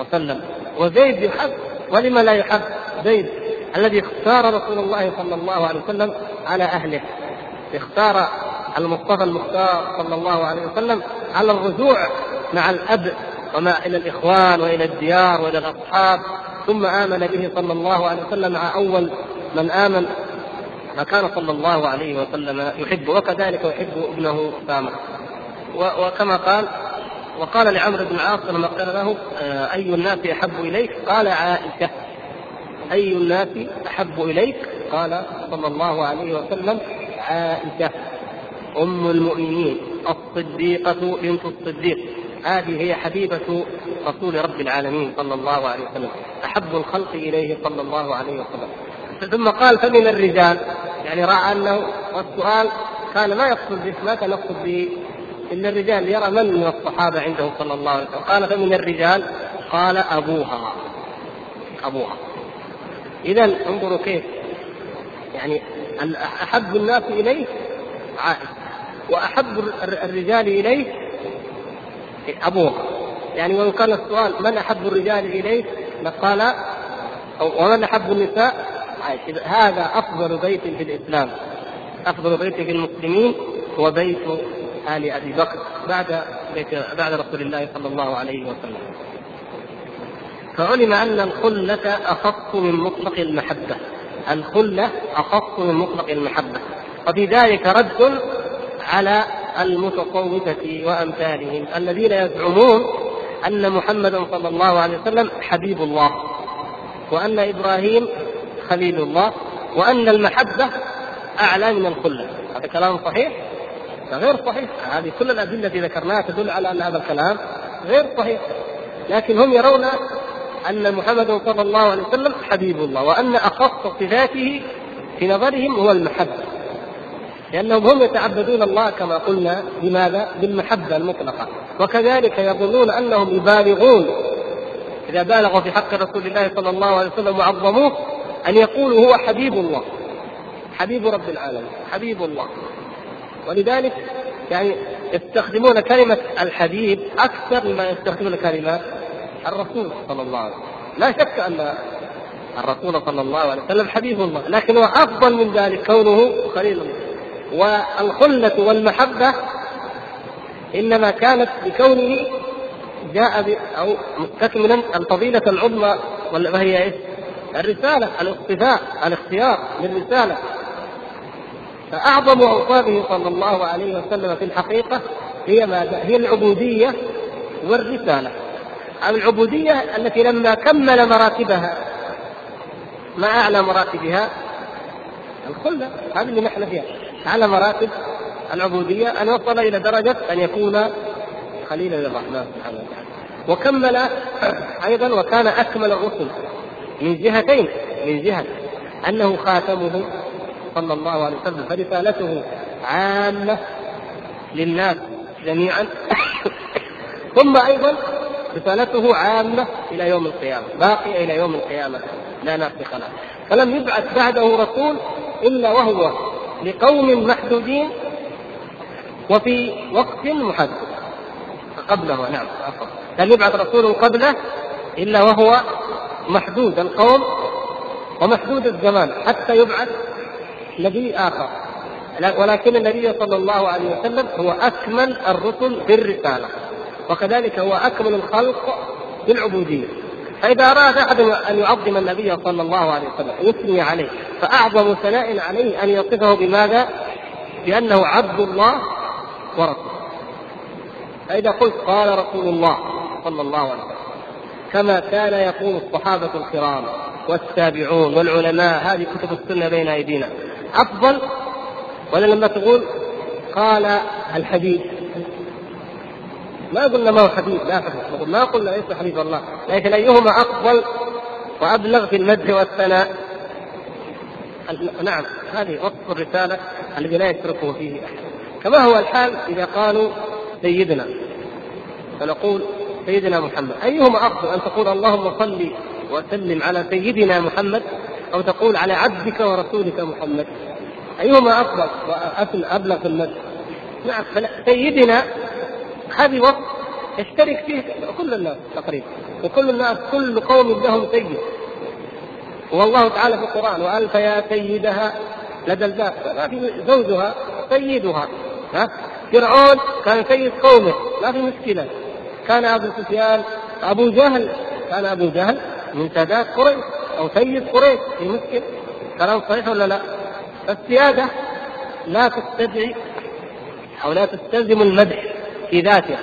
وسلم. وزيد يحب، ولما لا يحب زيد الذي اختار رسول الله صلى الله عليه وسلم على أهله، اختار المصطفى المختار صلى الله عليه وسلم على الرجوع مع الأب وما إلى الإخوان وإلى الديار وإلى الأصحاب، ثم آمن به صلى الله عليه وسلم مع أول من آمن، فكان صلى الله عليه وسلم يحب، وكذلك يحب ابنه أسامة. وكما قال وقال لعمرو بن العاص لما قال له أي الناس أحب إليك؟ قال عائشة. أي الناس أحب إليك؟ قال صلى الله عليه وسلم عائشة أم المؤمنين الصديقة بنت الصديق، هذه هي حبيبة رسول رب العالمين صلى الله عليه وسلم، أحب الخلق إليه صلى الله عليه وسلم. ثم قال فمن الرجال، يعني رأى أنه، والسؤال كان ما يقصد به ما كان يقصد به إلا الرجال، يرى من من الصحابة عنده صلى الله عليه وسلم. قال فمن الرجال، قال أبوها أبوها. إذن انظروا كيف يعني أحب الناس إليه عائشة، وأحب الرجال إليه أبوها، يعني وإن كان السؤال من أحب الرجال إليه لقال ومن أحب النساء عائشة. هذا أفضل بيت في الإسلام، أفضل بيت في المسلمين هو بيت آل أبي بكر بعد بعد رسول الله صلى الله عليه وسلم. فعلم أن الخلة أخص من مطلق المحبة، الخلة أخص من مطلق المحبة، وبذلك رد على المتفوتة وأمثالهم الذين يزعمون أن محمدا صلى الله عليه وسلم حبيب الله، وأن إبراهيم خليل الله، وأن المحبة أعلى من الخلة. هذا كلام صحيح؟ غير صحيح. هذه كل الأدلة التي ذكرناها تدل على أن هذا الكلام غير صحيح، لكن هم يرون أن محمد صلى الله عليه وسلم حبيب الله، وأن أخص صفاته في نظرهم هو المحبة، لأنهم هم يتعبدون الله كما قلنا بماذا؟ بالمحبة المطلقة. وكذلك يظنون أنهم يبالغون إذا بالغوا في حق رسول الله صلى الله عليه وسلم وعظموه أن يقولوا هو حبيب الله، حبيب رب العالمين، حبيب الله. ولذلك يعني يستخدمون كلمة الحبيب أكثر مما يستخدمون كلمة الرسول صلى الله عليه وسلم. لا شك أن الرسول صلى الله عليه وسلم حبيب الله، لكن هو أفضل من ذلك كونه خليل الله. والخلة والمحبة إنما كانت بكونه جاء أو مستكملا الفضيلة العظمى، وهي إيه؟ الرسالة، الاصطفاء، الاختيار للرسالة. فأعظم أوصافه صلى الله عليه وسلم في الحقيقة هي ماذا؟ هي العبودية والرسالة. العبودية التي لما كمل مراتبها ما أعلى مراتبها الخلة، هذه اللي نحن فيها على مراتب العبودية، أن وصل إلى درجة أن يكون خليلا للرحمن سبحانه وتعالى. وكمل أيضا وكان أكمل الرسل من جهتين، من جهة أنه خاتمه صلى الله عليه وسلم، فرسالته عامة للناس جميعا ثم أيضا رسالته عامة إلى يوم القيامة، باقي إلى يوم القيامة لا ناسخ له. فلم يبعث بعده رسول إلا وهو لقوم محدودين وفي وقت محدد قبله. نعم، لم يبعث رسول قبله إلا وهو محدود القوم ومحدود الزمان حتى يبعث نبي آخر، ولكن النبي صلى الله عليه وسلم هو أكمل الرسل بالرسالة، وكذلك هو أكمل الخلق بالعبودية. فإذا أراد أحد أن يعظم النبي صلى الله عليه وسلم يثني عليه، فأعظم ثناء عليه أن يصفه بماذا؟ بأنه عبد الله ورسوله. فإذا قلت قال رسول الله صلى الله عليه وسلم كما كان يقول الصحابة الكرام والتابعون والعلماء، هذه كتب السنة بين أيدينا، أفضل ولا لما تقول قال الحديث؟ ما قلنا ما هو حديث، لا حديث، ما قلنا ليس حديث الله، لكن أيهما أفضل وأبلغ في المدح والثناء؟ نعم، هذه وصف الرسالة الذي لا يتركه فيه أحد. كما هو الحال إذا قالوا سيدنا، فنقول سيدنا محمد، أيهما أفضل أن تقول اللهم صل وسلم على سيدنا محمد أو تقول على عبدك ورسولك محمد؟ أيهما أفضل وأبلغ في المدح؟ نعم، سيدنا هذه وقت يشترك فيه كل الناس تقريبا، وكل الناس كل قوم لهم سيد، والله تعالى في القرآن وألف يا سيدها لدى الباب، ما في زوجها سيدها. فرعون كان سيد قومه، ما في مشكلة. كان أبو سفيان، أبو جهل كان أبو جهل من سادات قريش أو سيد قريش، في مشكلة؟ كلام صحيح ولا لا؟ السيادة لا تستدعي أو لا تستلزم المدح في ذاته،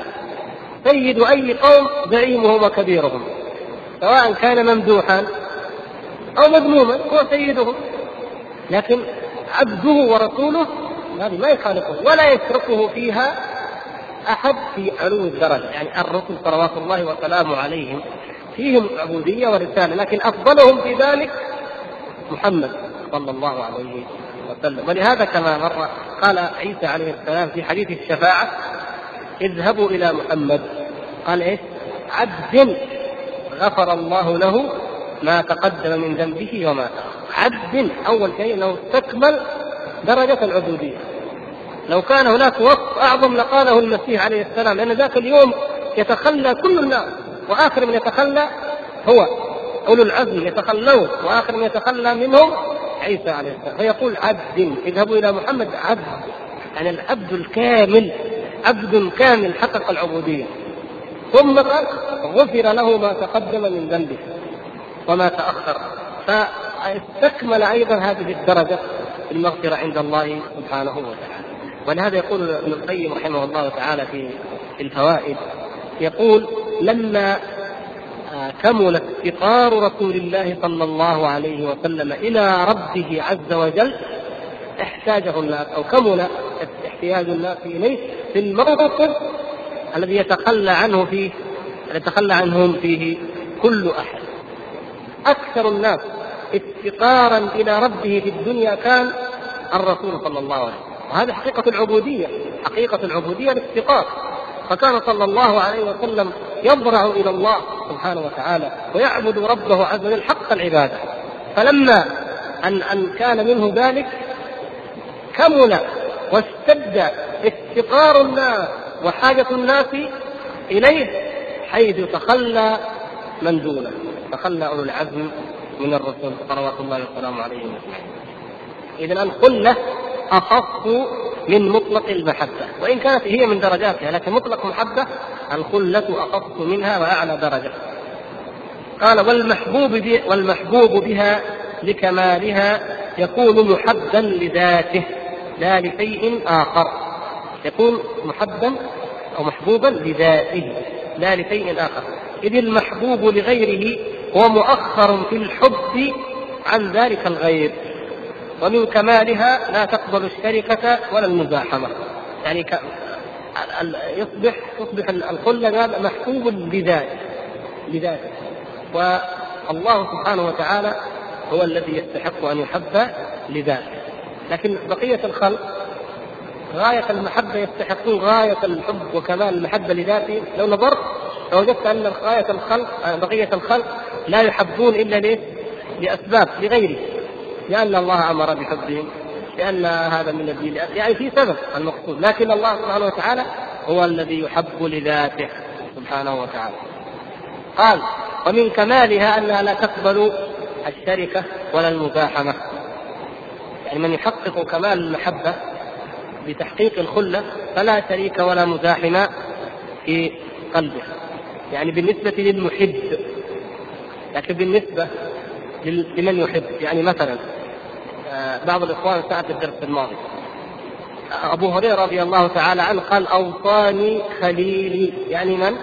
سيد أي قوم زعيمهم وكبيرهم، سواء كان ممدوحا أو مذموما هو سيدهم، لكن عبده ورسوله هذه ما يخالفه ولا يتركه فيها أحد في علو الدرجة، يعني الرسل صلوات الله وسلامه عليهم فيهم عبودية ورسالة، لكن أفضلهم في ذلك محمد صلى الله عليه وسلم. ولهذا كما مر قال عيسى عليه السلام في حديث الشفاعة: اذهبوا إلى محمد، قال إيه؟ عبد غفر الله له ما تقدم من ذنبه وما تأخر. عبد أول شيء لو استكمل درجة العبودية، لو كان هناك وصف أعظم لقاله المسيح عليه السلام، لأن ذاك اليوم يتخلى كل الناس، وآخر من يتخلى هو أولو العزم يتخلون، وآخر من يتخلى منهم عيسى عليه السلام. فيقول عبد، اذهبوا إلى محمد عبد، يعني العبد الكامل، عبد كامل حقق العبودية. ثم قال غفر له ما تقدم من ذنبه وما تأخر، فاستكمل أيضا هذه الدرجة المغفرة عند الله سبحانه وتعالى. ولهذا يقول ابن القيم رحمه الله تعالى في الفوائد، يقول: لما كمل افتقار رسول الله صلى الله عليه وسلم إلى ربه عز وجل احتاجه الناس، أو كمل احتياج الناس إليه في الموقف الذي يتخلى عنه فيه يتخلى عنهم فيه كل أحد. أكثر الناس افتقارا إلى ربه في الدنيا كان الرسول صلى الله عليه وسلم، وهذا حقيقة العبودية، حقيقة العبودية الافتقار. فكان صلى الله عليه وسلم يضرع إلى الله سبحانه وتعالى ويعبد ربه عز وجل حق العبادة. فلما أن, أن كان منه ذلك كمل واشتد افتقار الناس وحاجة الناس إليه، حيث تخلى من دونه، تخلى أولو العزم من الرسل صلوات الله والسلام عليهم أجمعين. إذن الخلة أخف من مطلق المحبة، وإن كانت هي من درجاتها، لكن مطلق محبة الخلة أخف منها وأعلى درجة. قال: والمحبوب والمحبوب بها لكمالها يكون محبا لذاته لا لشيء آخر، يكون محبا أو محبوبا لذاته لا لشيء آخر، إذ المحبوب لغيره هو مؤخر في الحب عن ذلك الغير. ومن كمالها لا تقبل الشركة ولا المزاحمة، يعني يصبح يصبح الخلة محبوب لذاته لذاته والله سبحانه وتعالى هو الذي يستحق أن يحب لذاته. لكن بقية الخلق غاية المحبة يستحقون غاية الحب وكمال المحبة لذاته. لو نظرت فوجدت أن غاية الخلق بقية الخلق لا يحبون إلا ليه؟ لأسباب، لغيره، لأن الله أمر بحبهم، لأن هذا من الدين، يعني في سبب المقصود. لكن الله سبحانه وتعالى هو الذي يحب لذاته سبحانه وتعالى. قال: ومن كمالها أنها لا تقبل الشركة ولا المزاحمة، يعني من يحقق كمال المحبة بتحقيق الخلة فلا شريك ولا مزاحمة في قلبه، يعني بالنسبة للمحب. لكن بالنسبة لمن يحب، يعني مثلا بعض الإخوان ساعة الدرس الماضي أبو هريرة رضي الله تعالى عنه قال: أوصاني خليلي، يعني من؟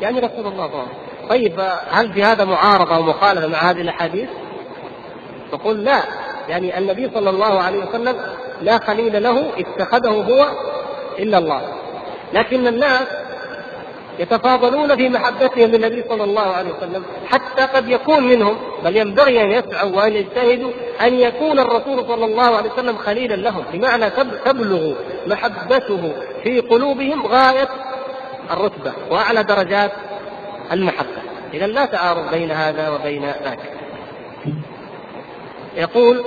يعني رسول الله طبعا. طيب هل في هذا معارضة ومخالفة مع هذه الأحاديث؟ تقول لا، يعني النبي صلى الله عليه وسلم لا خليل له اتخذه هو إلا الله، لكن الناس يتفاضلون في محبتهم للنبي صلى الله عليه وسلم، حتى قد يكون منهم بل ينبغي أن يسعوا وأن يجتهدوا أن يكون الرسول صلى الله عليه وسلم خليلا لهم، بمعنى تبلغ محبته في قلوبهم غاية الرتبة وأعلى درجات المحبة. إذن لا تعارض بين هذا وبين ذاك. يقول: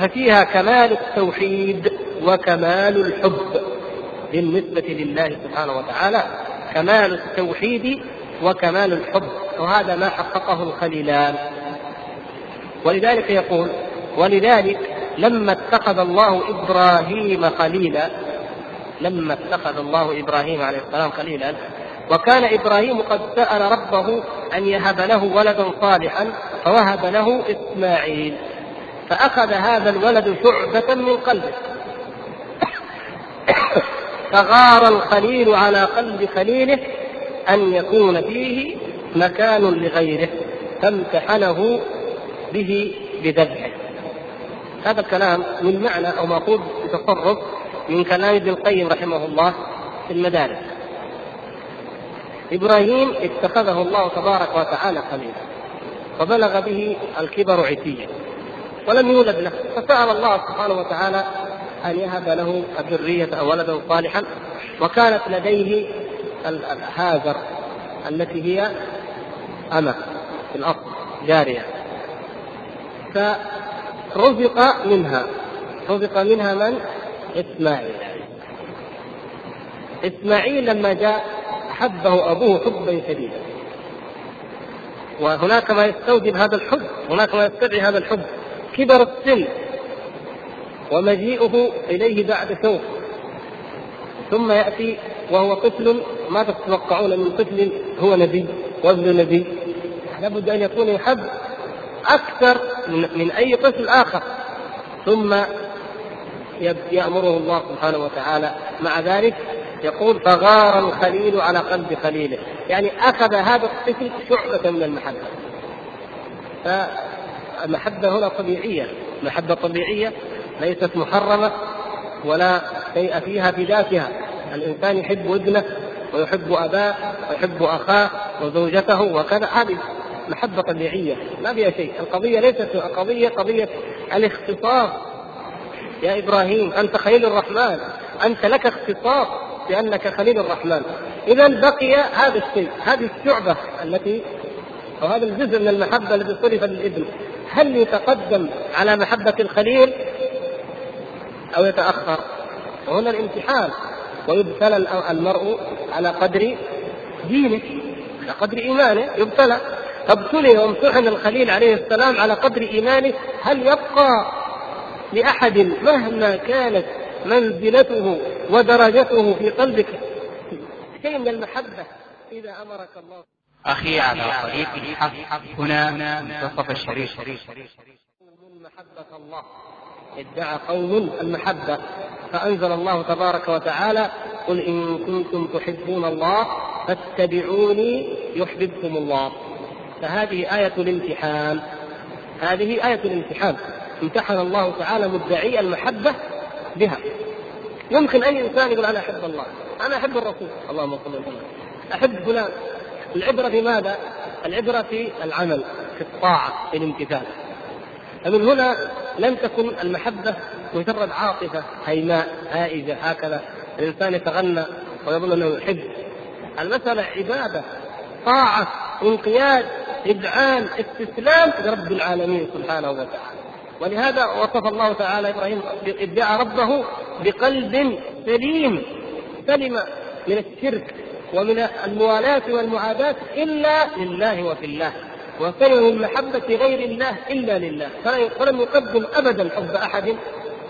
ففيها كمال التوحيد وكمال الحب بالنسبة لله سبحانه وتعالى، كمال التوحيد وكمال الحب، وهذا ما حققه الخليلان. ولذلك يقول: ولذلك لما اتخذ الله إبراهيم خليلا، لما اتخذ الله إبراهيم عليه السلام خليلا، وكان إبراهيم قد سأل ربه أن يهب له ولدا صالحا فوهب له إسماعيل، فأخذ هذا الولد شعبة من قلبه، فغار الخليل على قلب خليله أن يكون فيه مكان لغيره، فامتحنه به بذبحه. هذا الكلام من معنى أو مأخوذ بتصرف من كلام ابن القيم رحمه الله في المدارس. إبراهيم اتخذه الله تبارك وتعالى خليلا فبلغ به الكبر عتيا ولم يولد له، فسأل الله سبحانه وتعالى أن يهب له الذرية أو ولدا صالحا، وكانت لديه هاجر التي هي أمة في الأصل جارية، فرزق منها رزق منها من؟ إسماعيل. إسماعيل لما جاء حبه أبوه حبا شديدا، وهناك ما يستوجب هذا الحب، هناك ما يستدعي هذا الحب كبر السن ومجيئه إليه بعد سوء، ثم يأتي وهو طفل ما تتوقعون من طفل هو نبي وابن نبي، لابد أن يكون يحب أكثر من أي طفل آخر، ثم يأمره الله سبحانه وتعالى مع ذلك يقول فغار الخليل على قلب خليله، يعني أخذ هذا الطفل شعبة من المحبة. فالمحبة هنا طبيعية، محبة طبيعية ليست محرمة ولا شيء فيها في ذاتها، الإنسان يحب ابنه ويحب أباه ويحب أخاه وزوجته وكذا، هذه محبة طبيعية ما فيها شيء. القضية ليست قضية قضية الاختصاص، يا إبراهيم أنت خليل الرحمن، أنت لك اختصاص لأنك خليل الرحمن. إذا بقي هذا الشيء، هذه الشعبة التي أو هذا الجزء من المحبة الذي صرف للابن، هل يتقدم على محبة الخليل أو يتأخر؟ وهنا الامتحان، ويبتلى المرء على قدر دينه على قدر إيمانه، يبتلى فابتلي وامتحن الخليل عليه السلام على قدر إيمانه، هل يبقى لأحد مهما كانت منزلته ودرجته في قلبك شيء من المحبة إذا أمرك الله؟ أخي على طريق الحق هنا منتصف الشريف محبة الله، ادعى قوم المحبة فأنزل الله تبارك وتعالى قل إن كنتم تحبون الله فاتبعوني يحببكم الله. فهذه آية الامتحان، هذه آية الامتحان، امتحن الله تعالى مدعي المحبة بها. يمكن أي إنسان يقول أنا أحب الله، أنا أحب الرسول، اللهم صل وسلم، أحب فلان. العبرة بماذا؟ العبرة في العمل، في الطاعة، في الامتثال. فمن هنا لم تكن المحبة مجرد عاطفة هيماء هائجة هكذا الإنسان يتغنى ويظن أنه يحب، المسألة عبادة، طاعة، انقياد، إذعان، استسلام لرب العالمين سبحانه وتعالى. ولهذا وصف الله تعالى إبراهيم ادعى ربه بقلب سليم، سلم من الشرك ومن الموالاة والمعاداة إلا لله وفي الله، وسلم من محبة غير الله إلا لله، فلم يقدم أبدا حب أحد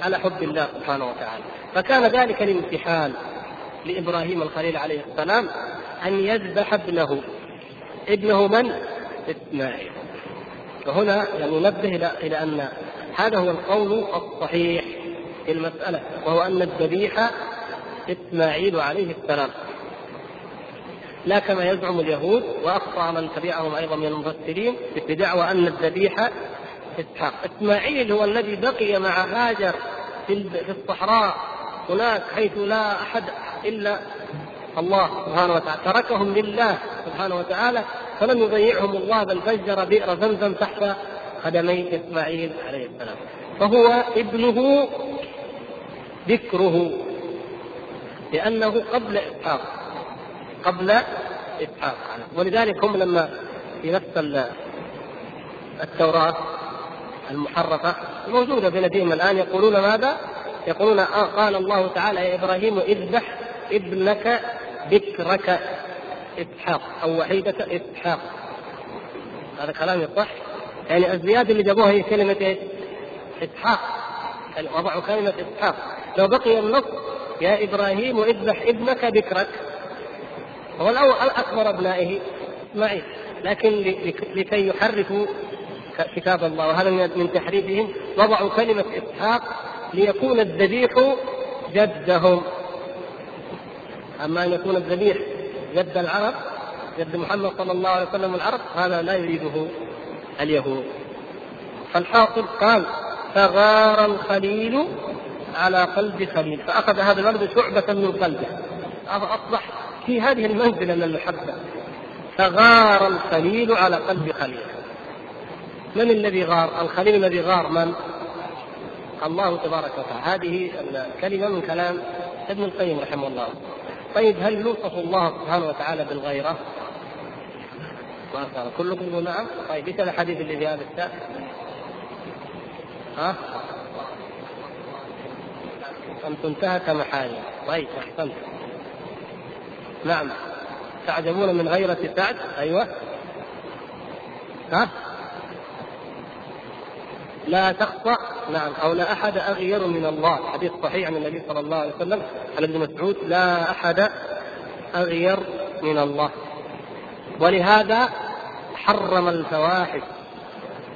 على حب الله سبحانه وتعالى. فكان ذلك الامتحان لإبراهيم الخليل عليه السلام أن يذبح ابنه، ابنه من؟ إسماعيل. وهنا يعني ننبه إلى أن هذا هو القول الصحيح في المسألة، وهو أن الذبيحة إسماعيل عليه السلام، لا كما يزعم اليهود وأخطأ من تبعهم أيضا من المفسرين بدعوى أن الذبيحة إسحاق. إسماعيل هو الذي بقي مع هاجر في الصحراء هناك حيث لا أحد إلا الله سبحانه وتعالى، تركهم لله سبحانه وتعالى، فلم يضيعهم الله، بل فجر بئر زمزم تحت قدمي إسماعيل عليه السلام. فهو ابنه ذكره، لأنه قبل إسحاق، قبل إسحاق. ولذلك هم لما في نفس التوراة المحرفة موجودة بلديهم الآن يقولون ماذا؟ يقولون آه قال الله تعالى يا إبراهيم اذبح ابنك بكرك إسحاق أو وحيدة إسحاق. هذا كلام يصح؟ يعني الزيادة اللي جابوها هي كلمة إسحاق، يعني وضعوا كلمة إسحاق. لو بقي النص يا إبراهيم اذبح ابنك بكرك، هو الأول أكبر أبنائه إسماعيل، لكن لكي يحرفوا كتاب الله، وهذا من تحريفهم، وضعوا كلمة إسحاق ليكون الذبيح جدهم. أما أن يكون الذبيح جد العرب، جد محمد صلى الله عليه وسلم العرب، هذا لا يريده اليهود. فالحاصل قال فغار الخليل على قلب خليل، فأخذ هذا الولد شعبة من قلبه، أصبح في هذه المنزلة من المحبة. فغار الخليل على قلب خليل. من الذي غار؟ الخليل الذي غار من؟ الله تبارك وتعالى. هذه الكلمة من كلام ابن القيم رحمه الله. طيب، هل يوصف الله سبحانه وتعالى بالغيرة؟ ما صار كلكم نعم. طيب، ايش الحديث اللي في هذا الساق؟ ها؟ أنت انتهت محالي. طيب، أحسنت. نعم، تعجبون من غيرة سعد. أيوة. ها؟ لا تخطأ. نعم، أو لا أحد أغير من الله. حديث صحيح عن النبي صلى الله عليه وسلم عن ابن مسعود، لا أحد أغير من الله. ولهذا حرم الفواحش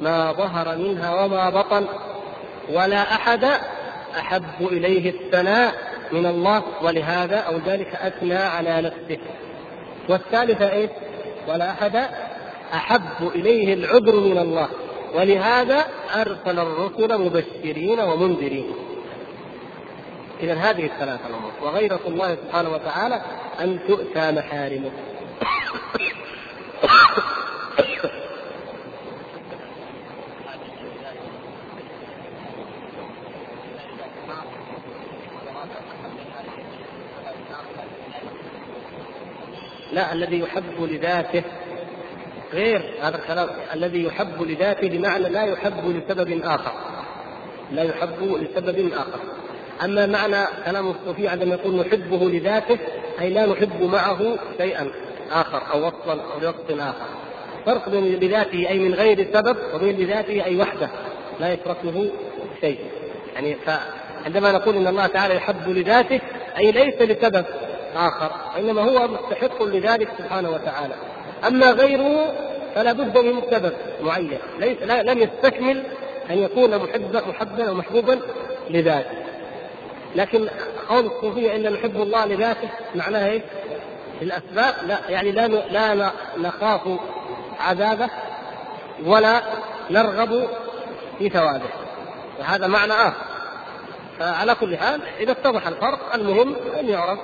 ما ظهر منها وما بطن، ولا أحد أحب إليه الثناء من الله، ولهذا أو ذلك أثنى على نفسه. والثالثة إيه؟ ولا أحد أحب إليه العذر من الله، ولهذا أرسل الرسل مبشرين ومنذرين. إذا هذه الثلاثة الأمور. وغيرة الله سبحانه وتعالى أن تؤتى محارمه. لا، الذي يحب لذاته غير هذا الكلام. الذي يحب لذاته بمعنى لا يحب لسبب آخر، لا يحب لسبب آخر. أما معنى كلام الصوفي عندما يقول نحبه لذاته، أي لا نحب معه شيئا آخر أو وصفا أو لوقت آخر. فرق بين لذاته أي من غير سبب، وبين لذاته أي وحده لا يشركه شيء. يعني فعندما نقول إن الله تعالى يحب لذاته، أي ليس لسبب آخر، إنما هو مستحق لذلك سبحانه وتعالى. أما غيره فلا بد من سبب معين، ليس لا لم يستكمل أن يكون محبا محبا ومحبوبا لذاته. لكن قول الصوفية إن نحب الله لذاته معناها إيه؟ الأسباب. لا، يعني لا لا نخاف عذابه ولا نرغب في ثوابه، وهذا معنى آخر. فعلى كل حال إذا اتضح الفرق، المهم أن يعرف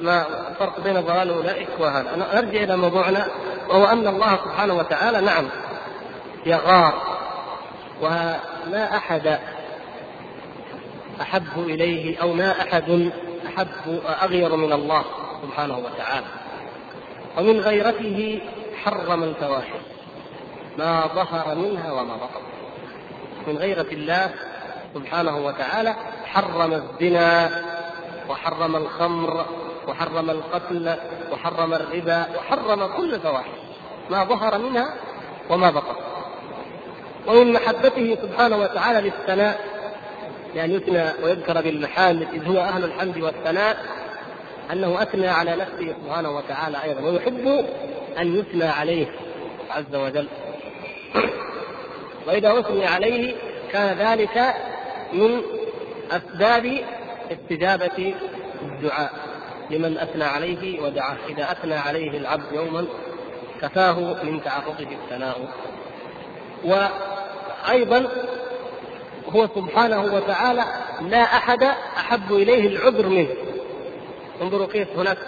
ما فرق بين ضلال أولئك وهذا. أنا أرجع إلى موضوعنا، وهو أن الله سبحانه وتعالى نعم يغار، ولا أحد أحب إليه أو ما أحد أحب أغير من الله سبحانه وتعالى. ومن غيرته حرم الفواحش ما ظهر منها وما بطن. من غيرة الله سبحانه وتعالى حرم الزنا، وحرم الخمر، وحرم القتل، وحرم الربا، وحرم كل الفواحش ما ظهر منها وما بطن. ومن محبته سبحانه وتعالى للثناء، لأن يثنى ويذكر بالمحامد إذ هو أهل الحمد والثناء، أنه أثنى على نفسه سبحانه وتعالى أيضا، ويحب أن يثنى عليه عز وجل. وإذا أثنى عليه كان ذلك من أسباب استجابة الدعاء لمن أثنى عليه ودعاه. إذا أثنى عليه العبد يوما كفاه من تعرضه الثناء. وأيضا هو سبحانه وتعالى لا أحد أحب إليه العذر منه. انظروا كيف هناك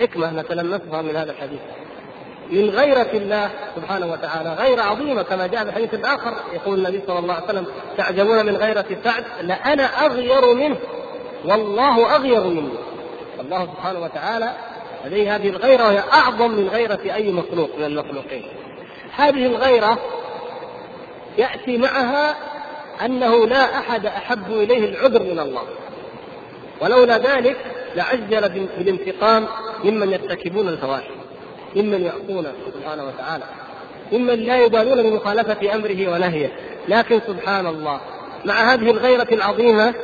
حكمة نتلمسها من هذا الحديث. من غيرة الله سبحانه وتعالى غير عظيمة، كما جاء في الحديث الآخر يقول النبي صلى الله عليه وسلم تعجبون من غيرة سعد، لأنا أغير منه والله أغير منه. الله سبحانه وتعالى لديه هذه الغيرة، وهي أعظم من غيرة أي مخلوق من المخلوقين. هذه الغيرة يأتي معها أنه لا أحد أحب إليه العذر من الله، ولولا ذلك لعجل بالانتقام ممن يرتكبون الفواحش، ممن يعصونه سبحانه وتعالى، ممن لا يبالون بمخالفة أمره ونهيه. لكن سبحان الله، مع هذه الغيرة العظيمة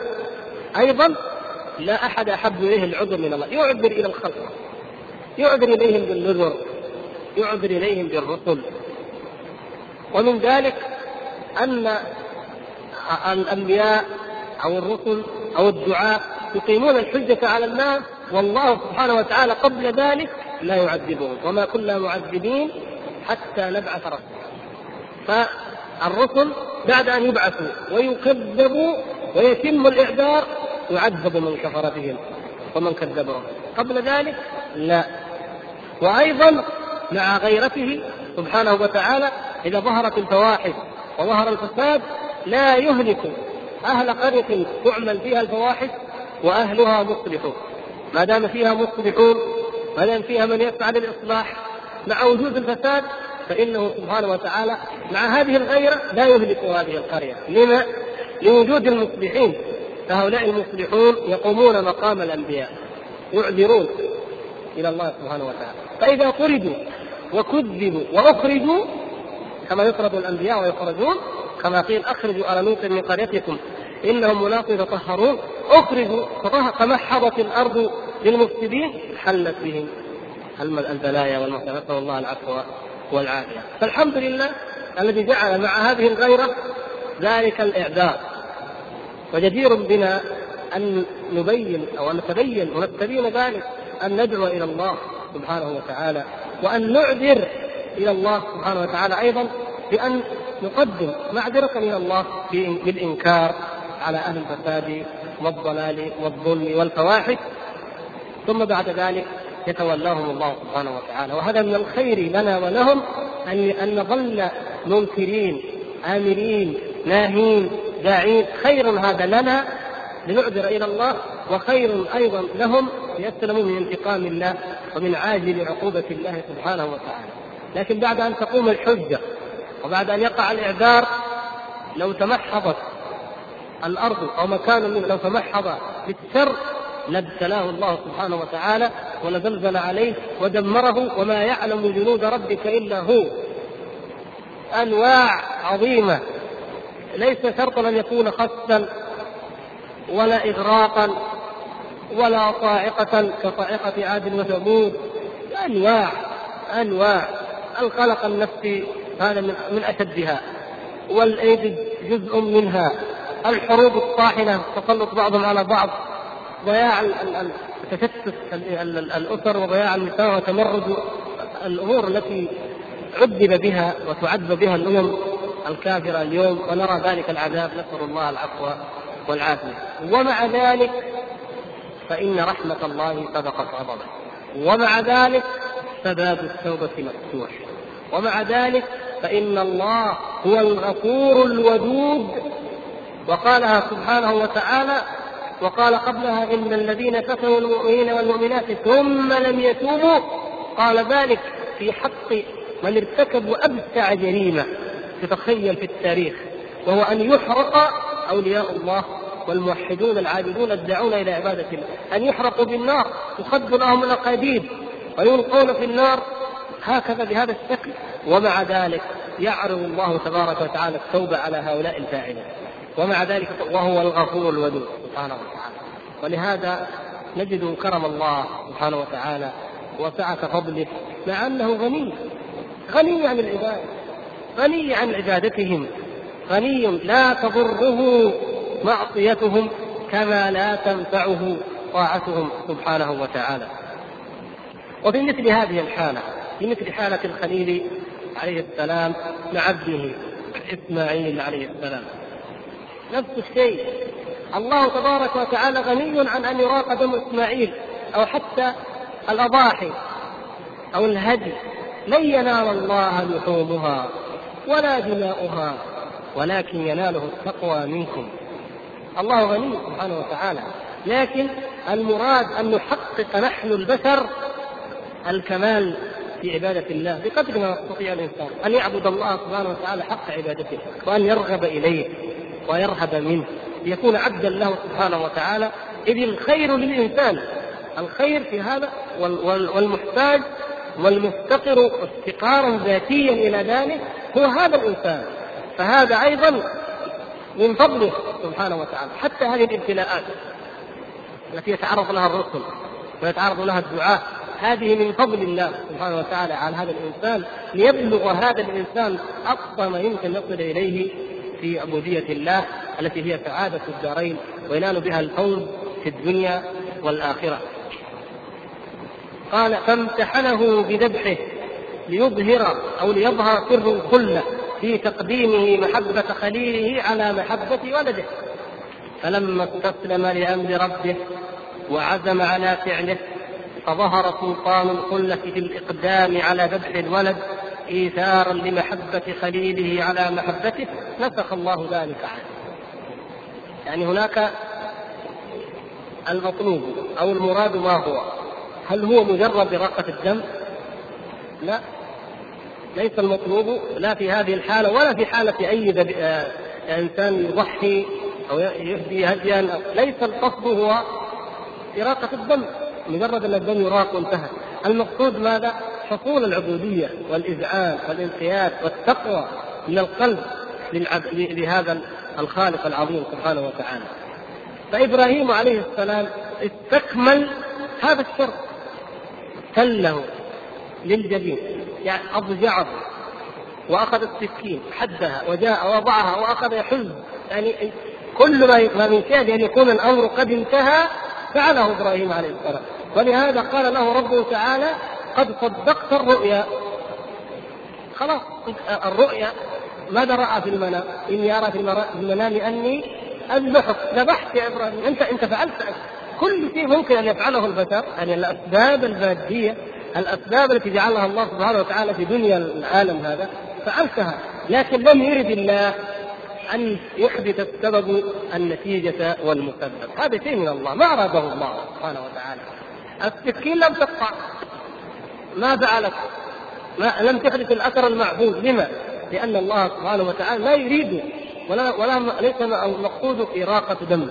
أيضا لا أحد أحب إليه العذر من الله. يعذر إلى الخلق، يعذر إليهم بالنذر، يعذر إليهم بالرسل. ومن ذلك أن الأنبياء أو الرسل أو الدعاء يقيمون الحجة على الناس، والله سبحانه وتعالى قبل ذلك لا يعذبهم، وما كنا معذبين حتى نبعث رسولا. فالرسل بعد أن يبعثوا ويكذبوا ويتم الإعذار يعذب من كفر بهم ومن كذبهم. قبل ذلك لا. وأيضا مع غيرته سبحانه وتعالى إذا ظهرت الفواحش وظهر الفساد لا يهلك أهل قرية تعمل فيها الفواحش وأهلها مصلحون، ما دام فيها مصلحون، ما دام فيها من يسعى للإصلاح مع وجود الفساد، فإنه سبحانه وتعالى مع هذه الغيرة لا يهلك هذه القرية. لما؟ لوجود المصلحين، فهؤلاء المصلحون يقومون مقام الأنبياء، يعذرون إلى الله سبحانه وتعالى. فإذا طردوا وكذبوا وأخرجوا كما يطرد الأنبياء ويخرجون، كما قيل أخرجوا آل لوط من قريتكم إنهم مناطق تطهرون، أخرجوا فمحضت الأرض للمفسدين، حلت بهم البلايا والمحتمل، نسأل الله العفو والعافية. فالحمد لله الذي جعل مع هذه الغيرة ذلك الإعداد. وجدير بنا أن نبين أو أن نتبين ونتبين ذلك، أن ندعو إلى الله سبحانه وتعالى، وأن نعذر إلى الله سبحانه وتعالى أيضا بأن نقدم معذرة إلى الله بالإنكار على أهل الفساد والضلال والظلم والفواحش، ثم بعد ذلك يتولاهم الله سبحانه وتعالى. وهذا من الخير لنا ولهم، أن نظل منكرين آمرين ناهين داعين، خير هذا لنا لنعذر إلى الله، وخير أيضا لهم ليستلموا من انتقام الله ومن عاجل عقوبة الله سبحانه وتعالى. لكن بعد أن تقوم الحجة وبعد أن يقع الإعذار، لو تمحضت الأرض أو مكان لو تمحض بالشر لابتلاه الله سبحانه وتعالى ولزلزل عليه ودمره، وما يعلم جنود ربك إلا هو، أنواع عظيمة، ليس شرطا أن يكون خسا ولا إغراقا ولا صاعقة كصاعقة عاد وثمود، أنواع أنواع القلق النفسي هذا من أشدها، والأيد جزء منها، الحروب الطاحنة تسلط بعضهم على بعض، ضياع تشتت الأسر وضياع النساء وتمرد الأمور التي عذب بها وتعذب بها الأمم الكافرة اليوم، ونرى ذلك العذاب، نسأل الله العفو والعافية. ومع ذلك فإن رحمة الله سبقت غضبه، ومع ذلك فباب التوبة مفتوح، ومع ذلك فإن الله هو الغفور الودود، وقالها سبحانه وتعالى، وقال قبلها إن الذين كفروا المؤمنين والمؤمنات ثم لم يتوبوا، قال ذلك في حق من ارتكب أبشع جريمة تتخيل في التاريخ، وهو أن يحرق أولياء الله والموحدون العابدون الداعون إلى عبادة الله، أن يحرقوا بالنار، تخد لهم الأقاديم ويلقون في النار هكذا بهذا الشكل. ومع ذلك يعرض الله تبارك وتعالى التوبة على هؤلاء الفاعلين، ومع ذلك وهو الغفور الودود سبحانه وتعالى. ولهذا نجد كرم الله سبحانه وتعالى وسعة فضله، مع أنه غني غني عن العباد، غني عن عبادتهم، غني لا تضره معصيتهم كما لا تنفعه طاعتهم سبحانه وتعالى. وفي مثل هذه الحالة، في مثل حالة الخليل عليه السلام مع ابنه إسماعيل عليه السلام، نفس الشيء، الله تبارك وتعالى غني عن أن يراق دم إسماعيل أو حتى الأضاحي أو الهدي، لن ينال الله لحومها ولا دماؤها ولكن يناله التقوى منكم. الله غني سبحانه وتعالى، لكن المراد أن نحقق نحن البشر الكمال في عبادة الله بقدر ما يستطيع الإنسان، أن يعبد الله سبحانه وتعالى حق عبادته، وأن يرغب إليه ويرهب منه، ليكون عبدا له سبحانه وتعالى. إذ الخير للإنسان، الخير في هذا، والمحتاج والمفتقر افتقارا ذاتيا إلى ذلك هو هذا الإنسان، فهذا أيضا من فضله سبحانه وتعالى. حتى هذه الابتلاءات التي يتعرض لها الرسل ويتعرض لها الدعاة، هذه من فضل الله سبحانه وتعالى على هذا الإنسان، ليبلغ هذا الإنسان أقصى ما يمكن يصل إليه في عبودية الله التي هي سعادة الدارين، وينال بها الفوز في الدنيا والآخرة. قال فامتحنه بذبحه ليظهر أو ليظهر سر الخلة في تقديمه محبة خليله على محبة ولده، فلما استسلم لأمر ربه وعزم على فعله فظهر سلطان الخلة في الإقدام على ذبح الولد إيثارا لمحبة خليله على محبته، نسخ الله ذلك عنه. يعني هناك المطلوب أو المراد ما هو؟ هل هو مجرد رقة الدم؟ لا، ليس المطلوب لا في هذه الحالة ولا في حالة في أي إنسان يضحي أو يهدي هديا، ليس القصد هو إراقة الدم، مجرد أن الدم يراق وانتهى. المقصود ماذا؟ حصول العبودية والإذعان والانقياد والتقوى من القلب لهذا الخالق العظيم سبحانه وتعالى. فإبراهيم عليه السلام استكمل هذا الشرط، تله للجبين يعني أضجعه وأخذ السكين حدها وجاء وضعها وأخذ يحز، يعني كل ما من شأن أن يكون الأمر قد انتهى فعله إبراهيم عليه السلام. ولهذا قال له ربه تعالى قد صدقت الرؤيا، خلاص الرؤيا ماذا رأى في المنام؟ إن يرى في المنام أني أذبحك، ذبحت يا إبراهيم، أنت أنت فعلت أنت. كل شيء ممكن أن يفعله البشر، يعني الأسباب المادية، الأسباب التي جعلها الله سبحانه وتعالى في دنيا العالم هذا فعلتها، لكن لم يرد الله أن يحدث السبب النتيجة والمسبب، هذا شيء من الله ما أراده الله سبحانه وتعالى. السكين لم تقطع، ما فعلت، لم تحدث الأثر المعبود، لما؟ لأن الله سبحانه وتعالى لا يريد ولا ولا ليس المقصود إراقة دم،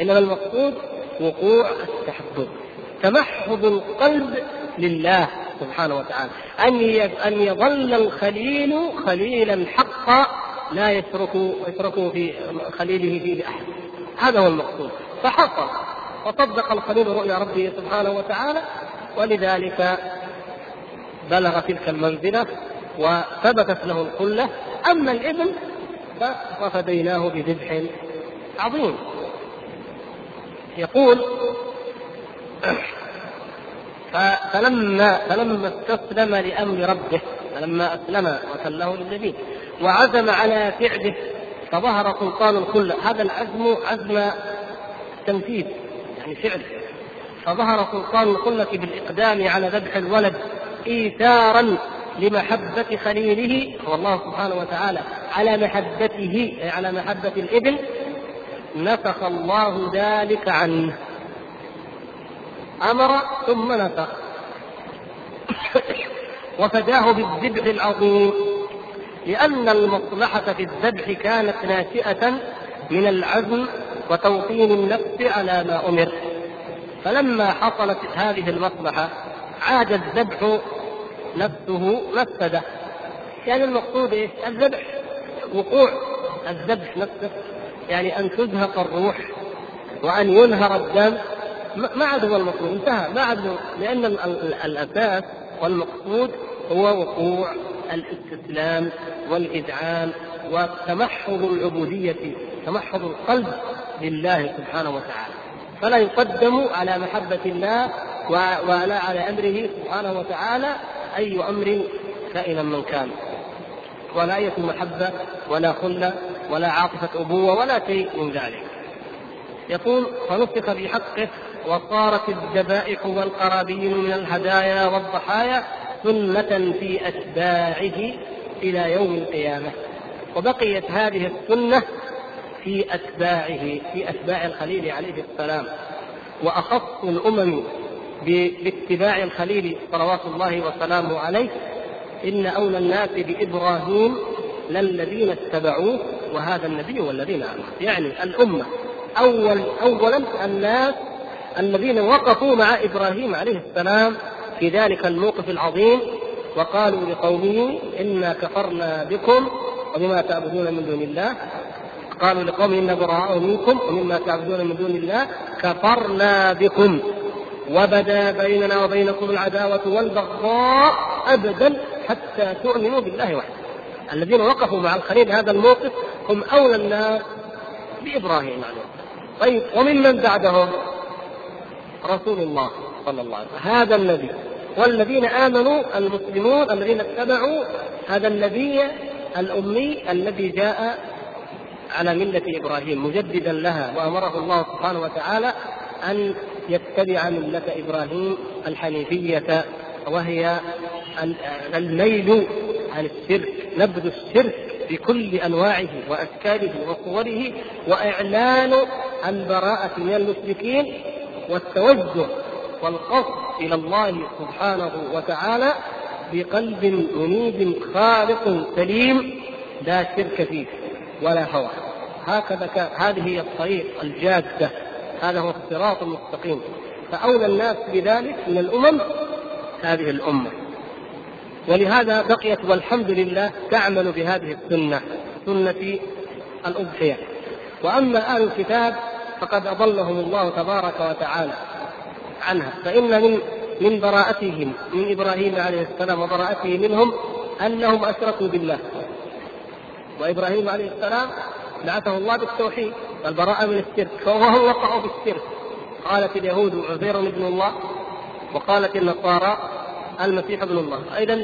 إنما المقصود وقوع التحبب، تمحض القلب لله سبحانه وتعالى، أن يظل الخليل خليلا حقا لا يتركه يتركه في خليله في أحد، هذا هو المقصود. فحصل وصدق الخليل رؤيا ربه سبحانه وتعالى، ولذلك بلغ تلك المنزلة وثبتت له الخلة. أما الابن ففديناه بذبح عظيم. يقول فلما فلما استسلم لأمر ربه، فلما أسلم وتله للذبيح وعزم على فعله فظهر سلطان الخلة، هذا العزم عزم تنفيذ يعني فعل، فظهر سلطان الخلة بالإقدام على ذبح الولد إيثارا لمحبة خليله، والله سبحانه وتعالى على محبته على محبة الإبن، نفخ الله ذلك عنه، أمر ثم نفخ وفداه بالذبح العظيم، لأن المصلحة في الذبح كانت ناشئة من العزم وتوطين النفس على ما أمر، فلما حصلت هذه المصلحة عاد الذبح نفسه مفسدة، يعني المقصود إيه؟ الذبح، وقوع الذبح نفسه، يعني أن تزهق الروح وأن ينهر الدم، ما عاد هو المقصود، انتهى، ما عاد، لأن الأساس والمقصود هو وقوع الاستسلام والإذعان وتمحض العبودية، تمحض القلب لله سبحانه وتعالى، فلا يقدم على محبة الله ولا على أمره سبحانه وتعالى أي أمر كائنا من كان، ولا أي محبة ولا خلة ولا عاطفة أبوة ولا شيء من ذلك. يقول فنفخ في حقه وصارت الذبائح والقرابين من الهدايا والضحايا سنة في أتباعه إلى يوم القيامة، وبقيت هذه السنة في أتباعه، في أتباع الخليل عليه السلام، وأخص الأمم باتباع الخليل صلوات الله وسلامه عليه، إن أولى الناس بإبراهيم للذين اتبعوه وهذا النبي والذين آمنوا، يعني الأمة أول أولا الناس الذين وقفوا مع إبراهيم عليه السلام في ذلك الموقف العظيم، وقالوا لقومه إنا كفرنا بكم وبما تعبدون من دون الله، قالوا لقومه إنا براء منكم ومما تعبدون من دون الله كفرنا بكم وبدا بيننا وبينكم العداوة والبغضاء أبدا حتى تؤمنوا بالله وحده. الذين وقفوا مع الخليل هذا الموقف هم أولى الناس بإبراهيم عليه. طيب وممن بعدهم؟ رسول الله صلى الله عليه وسلم، هذا النبي والذين آمنوا المسلمون الذين اتبعوا هذا النبي الأمي الذي جاء على ملة إبراهيم مجددا لها، وأمره الله سبحانه وتعالى أن يتبع ملة إبراهيم الحنيفية، وهي الميل عن الشرك، نبذ الشرك بكل أنواعه وأشكاله وصوره، وإعلان البراءة من المشركين، والتوجه والقصد إلى الله سبحانه وتعالى بقلب منيب خالق سليم لا شرك فيه ولا هوى. هكذا هذه هي الطريق الجادة، هذا هو الصراط المستقيم، فأولى الناس بذلك من الأمم هذه الأمة، ولهذا بقيت والحمد لله تعمل بهذه السنة، سنة الأضحية. وأما أهل الكتاب فقد أضلهم الله تبارك وتعالى عنها، فإن من من براءتهم من إبراهيم عليه السلام وبراءته منهم أنهم أشركوا بالله، وإبراهيم عليه السلام بعثه الله بالتوحيد والبراءة من الشرك، فهم وقعوا بالشرك. قالت اليهود عزير ابن الله، وقالت النصارى المسيح ابن الله. إذن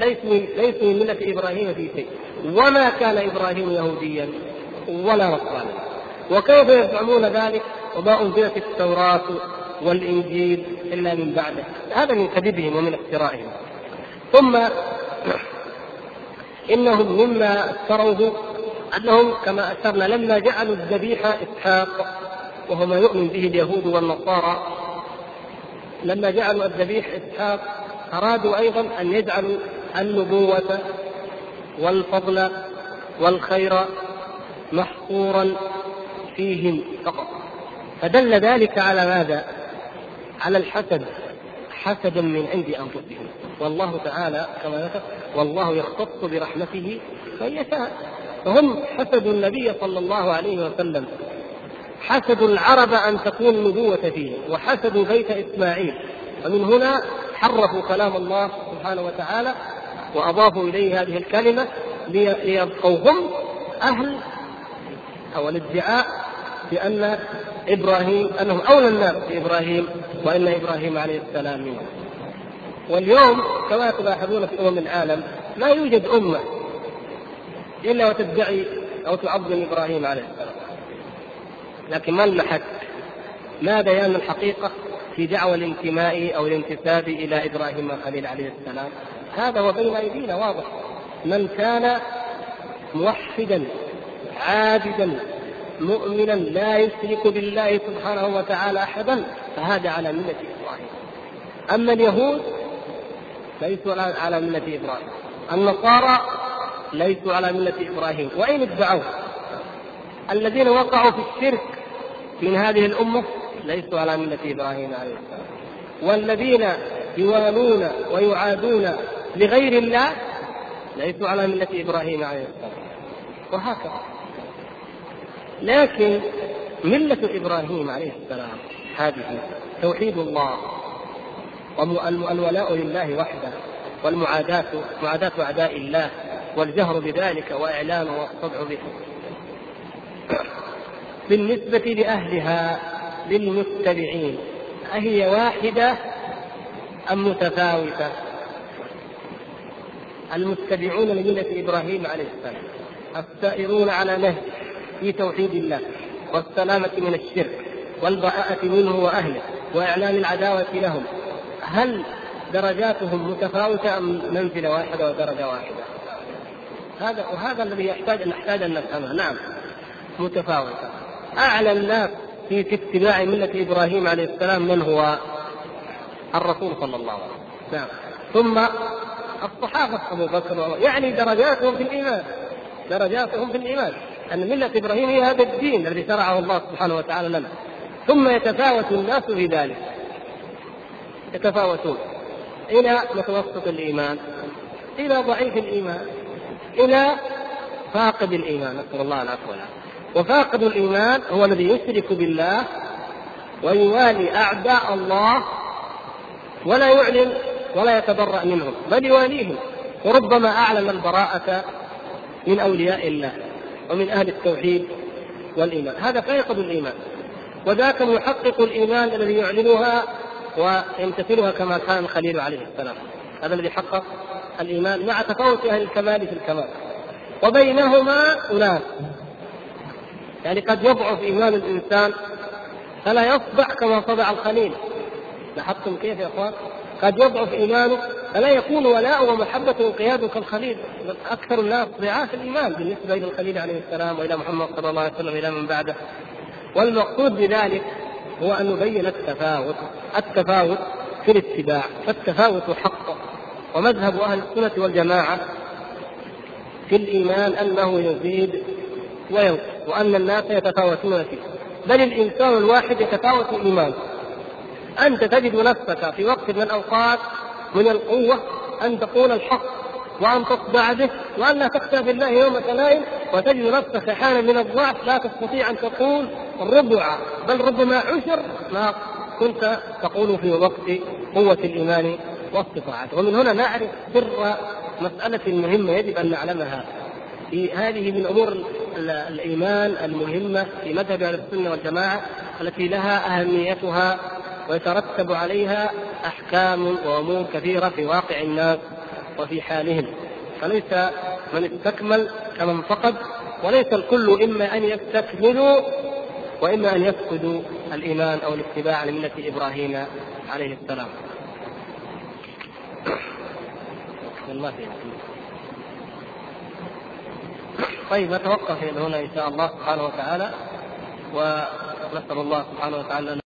ليس من ملة إبراهيم في شيء، وما كان إبراهيم يهوديا ولا نصرانيا. وكيف يزعمون ذلك وما أنزلت التوراة والإنجيل إلا من بعده؟ هذا من كذبهم ومن افترائهم. ثم إنهم مما افتروه أنهم كما أشرنا لما جعلوا الذبيحة إسحاق، وهو ما يؤمن به اليهود والنصارى، لما جعلوا الذبيحة إسحاق أرادوا أيضا أن يجعلوا النبوة والفضل والخير محصورا فيهم فقط، فدل ذلك على ماذا؟ على الحسد، حسدا من عند أنفسهم. والله تعالى كما ذكر والله يختص برحمته من يشاء، فهم حسدوا النبي صلى الله عليه وسلم، حسدوا العرب أن تكون النبوة فيه، وحسدوا بيت إسماعيل، ومن هنا حرفوا كلام الله سبحانه وتعالى وأضافوا إليه هذه الكلمة ليبقوهم أهل أو الادعاء بأن إبراهيم أنهم أولى الناس بإبراهيم، وأن إبراهيم عليه السلام منه. واليوم كما تلاحظون في أمم العالم لا يوجد أمة إلا وتدعي أو تعظم إبراهيم عليه السلام، لكن ما المحك؟ ما بيان الحقيقة في دعوى الانتماء أو الانتساب إلى إبراهيم الخليل عليه السلام؟ هذا هو بين أيدينا واضح. من كان موحدا عابدا مؤمنا لا يشرك بالله سبحانه وتعالى أحدا فهذا على ملة إبراهيم. أما اليهود ليسوا على ملة إبراهيم، النصارى ليسوا على ملة إبراهيم وإن ادعوا. الذين وقعوا في الشرك من هذه الأمة ليسوا على ملة إبراهيم عليه السلام، والذين يوالون ويعادون لغير الله ليسوا على ملة إبراهيم عليه السلام، وهكذا. لكن ملة إبراهيم عليه السلام هذه توحيد الله والولاء لله وحده، والمعاداة معاداة أعداء الله، والجهر بذلك وإعلانه والصدع به. بالنسبة لأهلها للمتبعين، أهي واحدة أم متفاوتة؟ المتبعون لملة إبراهيم عليه السلام السائرون على نهجه في توحيد الله والسلامة من الشرك والبراءة منه وأهله وإعلان العداوة لهم، هل درجاتهم متفاوتة أم منزلة واحدة ودرجة واحدة؟ هذا وهذا الذي يحتاج أن نحتاج أن نفهمه. نعم، متفاوتة. أعلى الناس في اتباع ملة إبراهيم عليه السلام من هو؟ الرسول صلى الله عليه وسلم. نعم. ثم الصحابة أبو بكر، يعني درجاتهم في الإيمان، درجاتهم في الإيمان أن ملة إبراهيم هي هذا الدين الذي شرعه الله سبحانه وتعالى لنا. ثم يتفاوت الناس في ذلك، يتفاوتون إلى متوسط الإيمان، إلى ضعيف الإيمان، إلى فاقد الإيمان، نسأل الله العفو والعافية. وفاقد الإيمان هو الذي يشرك بالله ويوالي أعداء الله ولا يعلن ولا يتبرأ منهم بل يواليهم، وربما أعلن البراءة من أولياء الله ومن أهل التوحيد والإيمان، هذا فاقد الإيمان. وذاك محقق الإيمان الذي يعلنها ويمتثلها كما كان الخليل عليه السلام، هذا الذي حقق الإيمان مع تفاوت أهل الكمال في الكمال. وبينهما أناس، يعني قد يضعف إيمان الإنسان فلا يصدع كما صدع الخليل لاحظتم كيف يا اخوان؟ قد يضعف ايمانه فلا يكون ولاءه ومحبته وانقياده كالخليل. اكثر الناس ضعاف الايمان بالنسبه الى الخليل عليه السلام والى محمد صلى الله عليه وسلم الى من بعده. والمقصود بذلك هو ان نبين التفاوت التفاوت في الاتباع، فالتفاوت حق. ومذهب اهل السنه والجماعه في الايمان انه يزيد وينقص، وان الناس يتفاوتون فيه، بل الانسان الواحد يتفاوت الايمان. انت تجد نفسك في وقت من الاوقات من القوه ان تقول الحق وان تصدع به وان لا تخشى بالله يوم تلائم، وتجد نفسك حالا من الضعف لا تستطيع ان تقول الربع، بل ربما عشر ما كنت تقول في وقت قوه الايمان والصفات. ومن هنا نعرف سر مساله مهمه يجب ان نعلمها في هذه من امور الايمان المهمه في مذهب اهل السنه والجماعه، التي لها اهميتها ويترتب عليها أحكام وأمور كثيرة في واقع الناس وفي حالهم. فليس من استكمل كمن فقد، وليس الكل إما أن يستكملوا وإما أن يفقدوا الإيمان أو الاتباع لملة إبراهيم عليه السلام. طيب نتوقف هنا إن شاء الله سبحانه وتعالى، ونسأل الله سبحانه وتعالى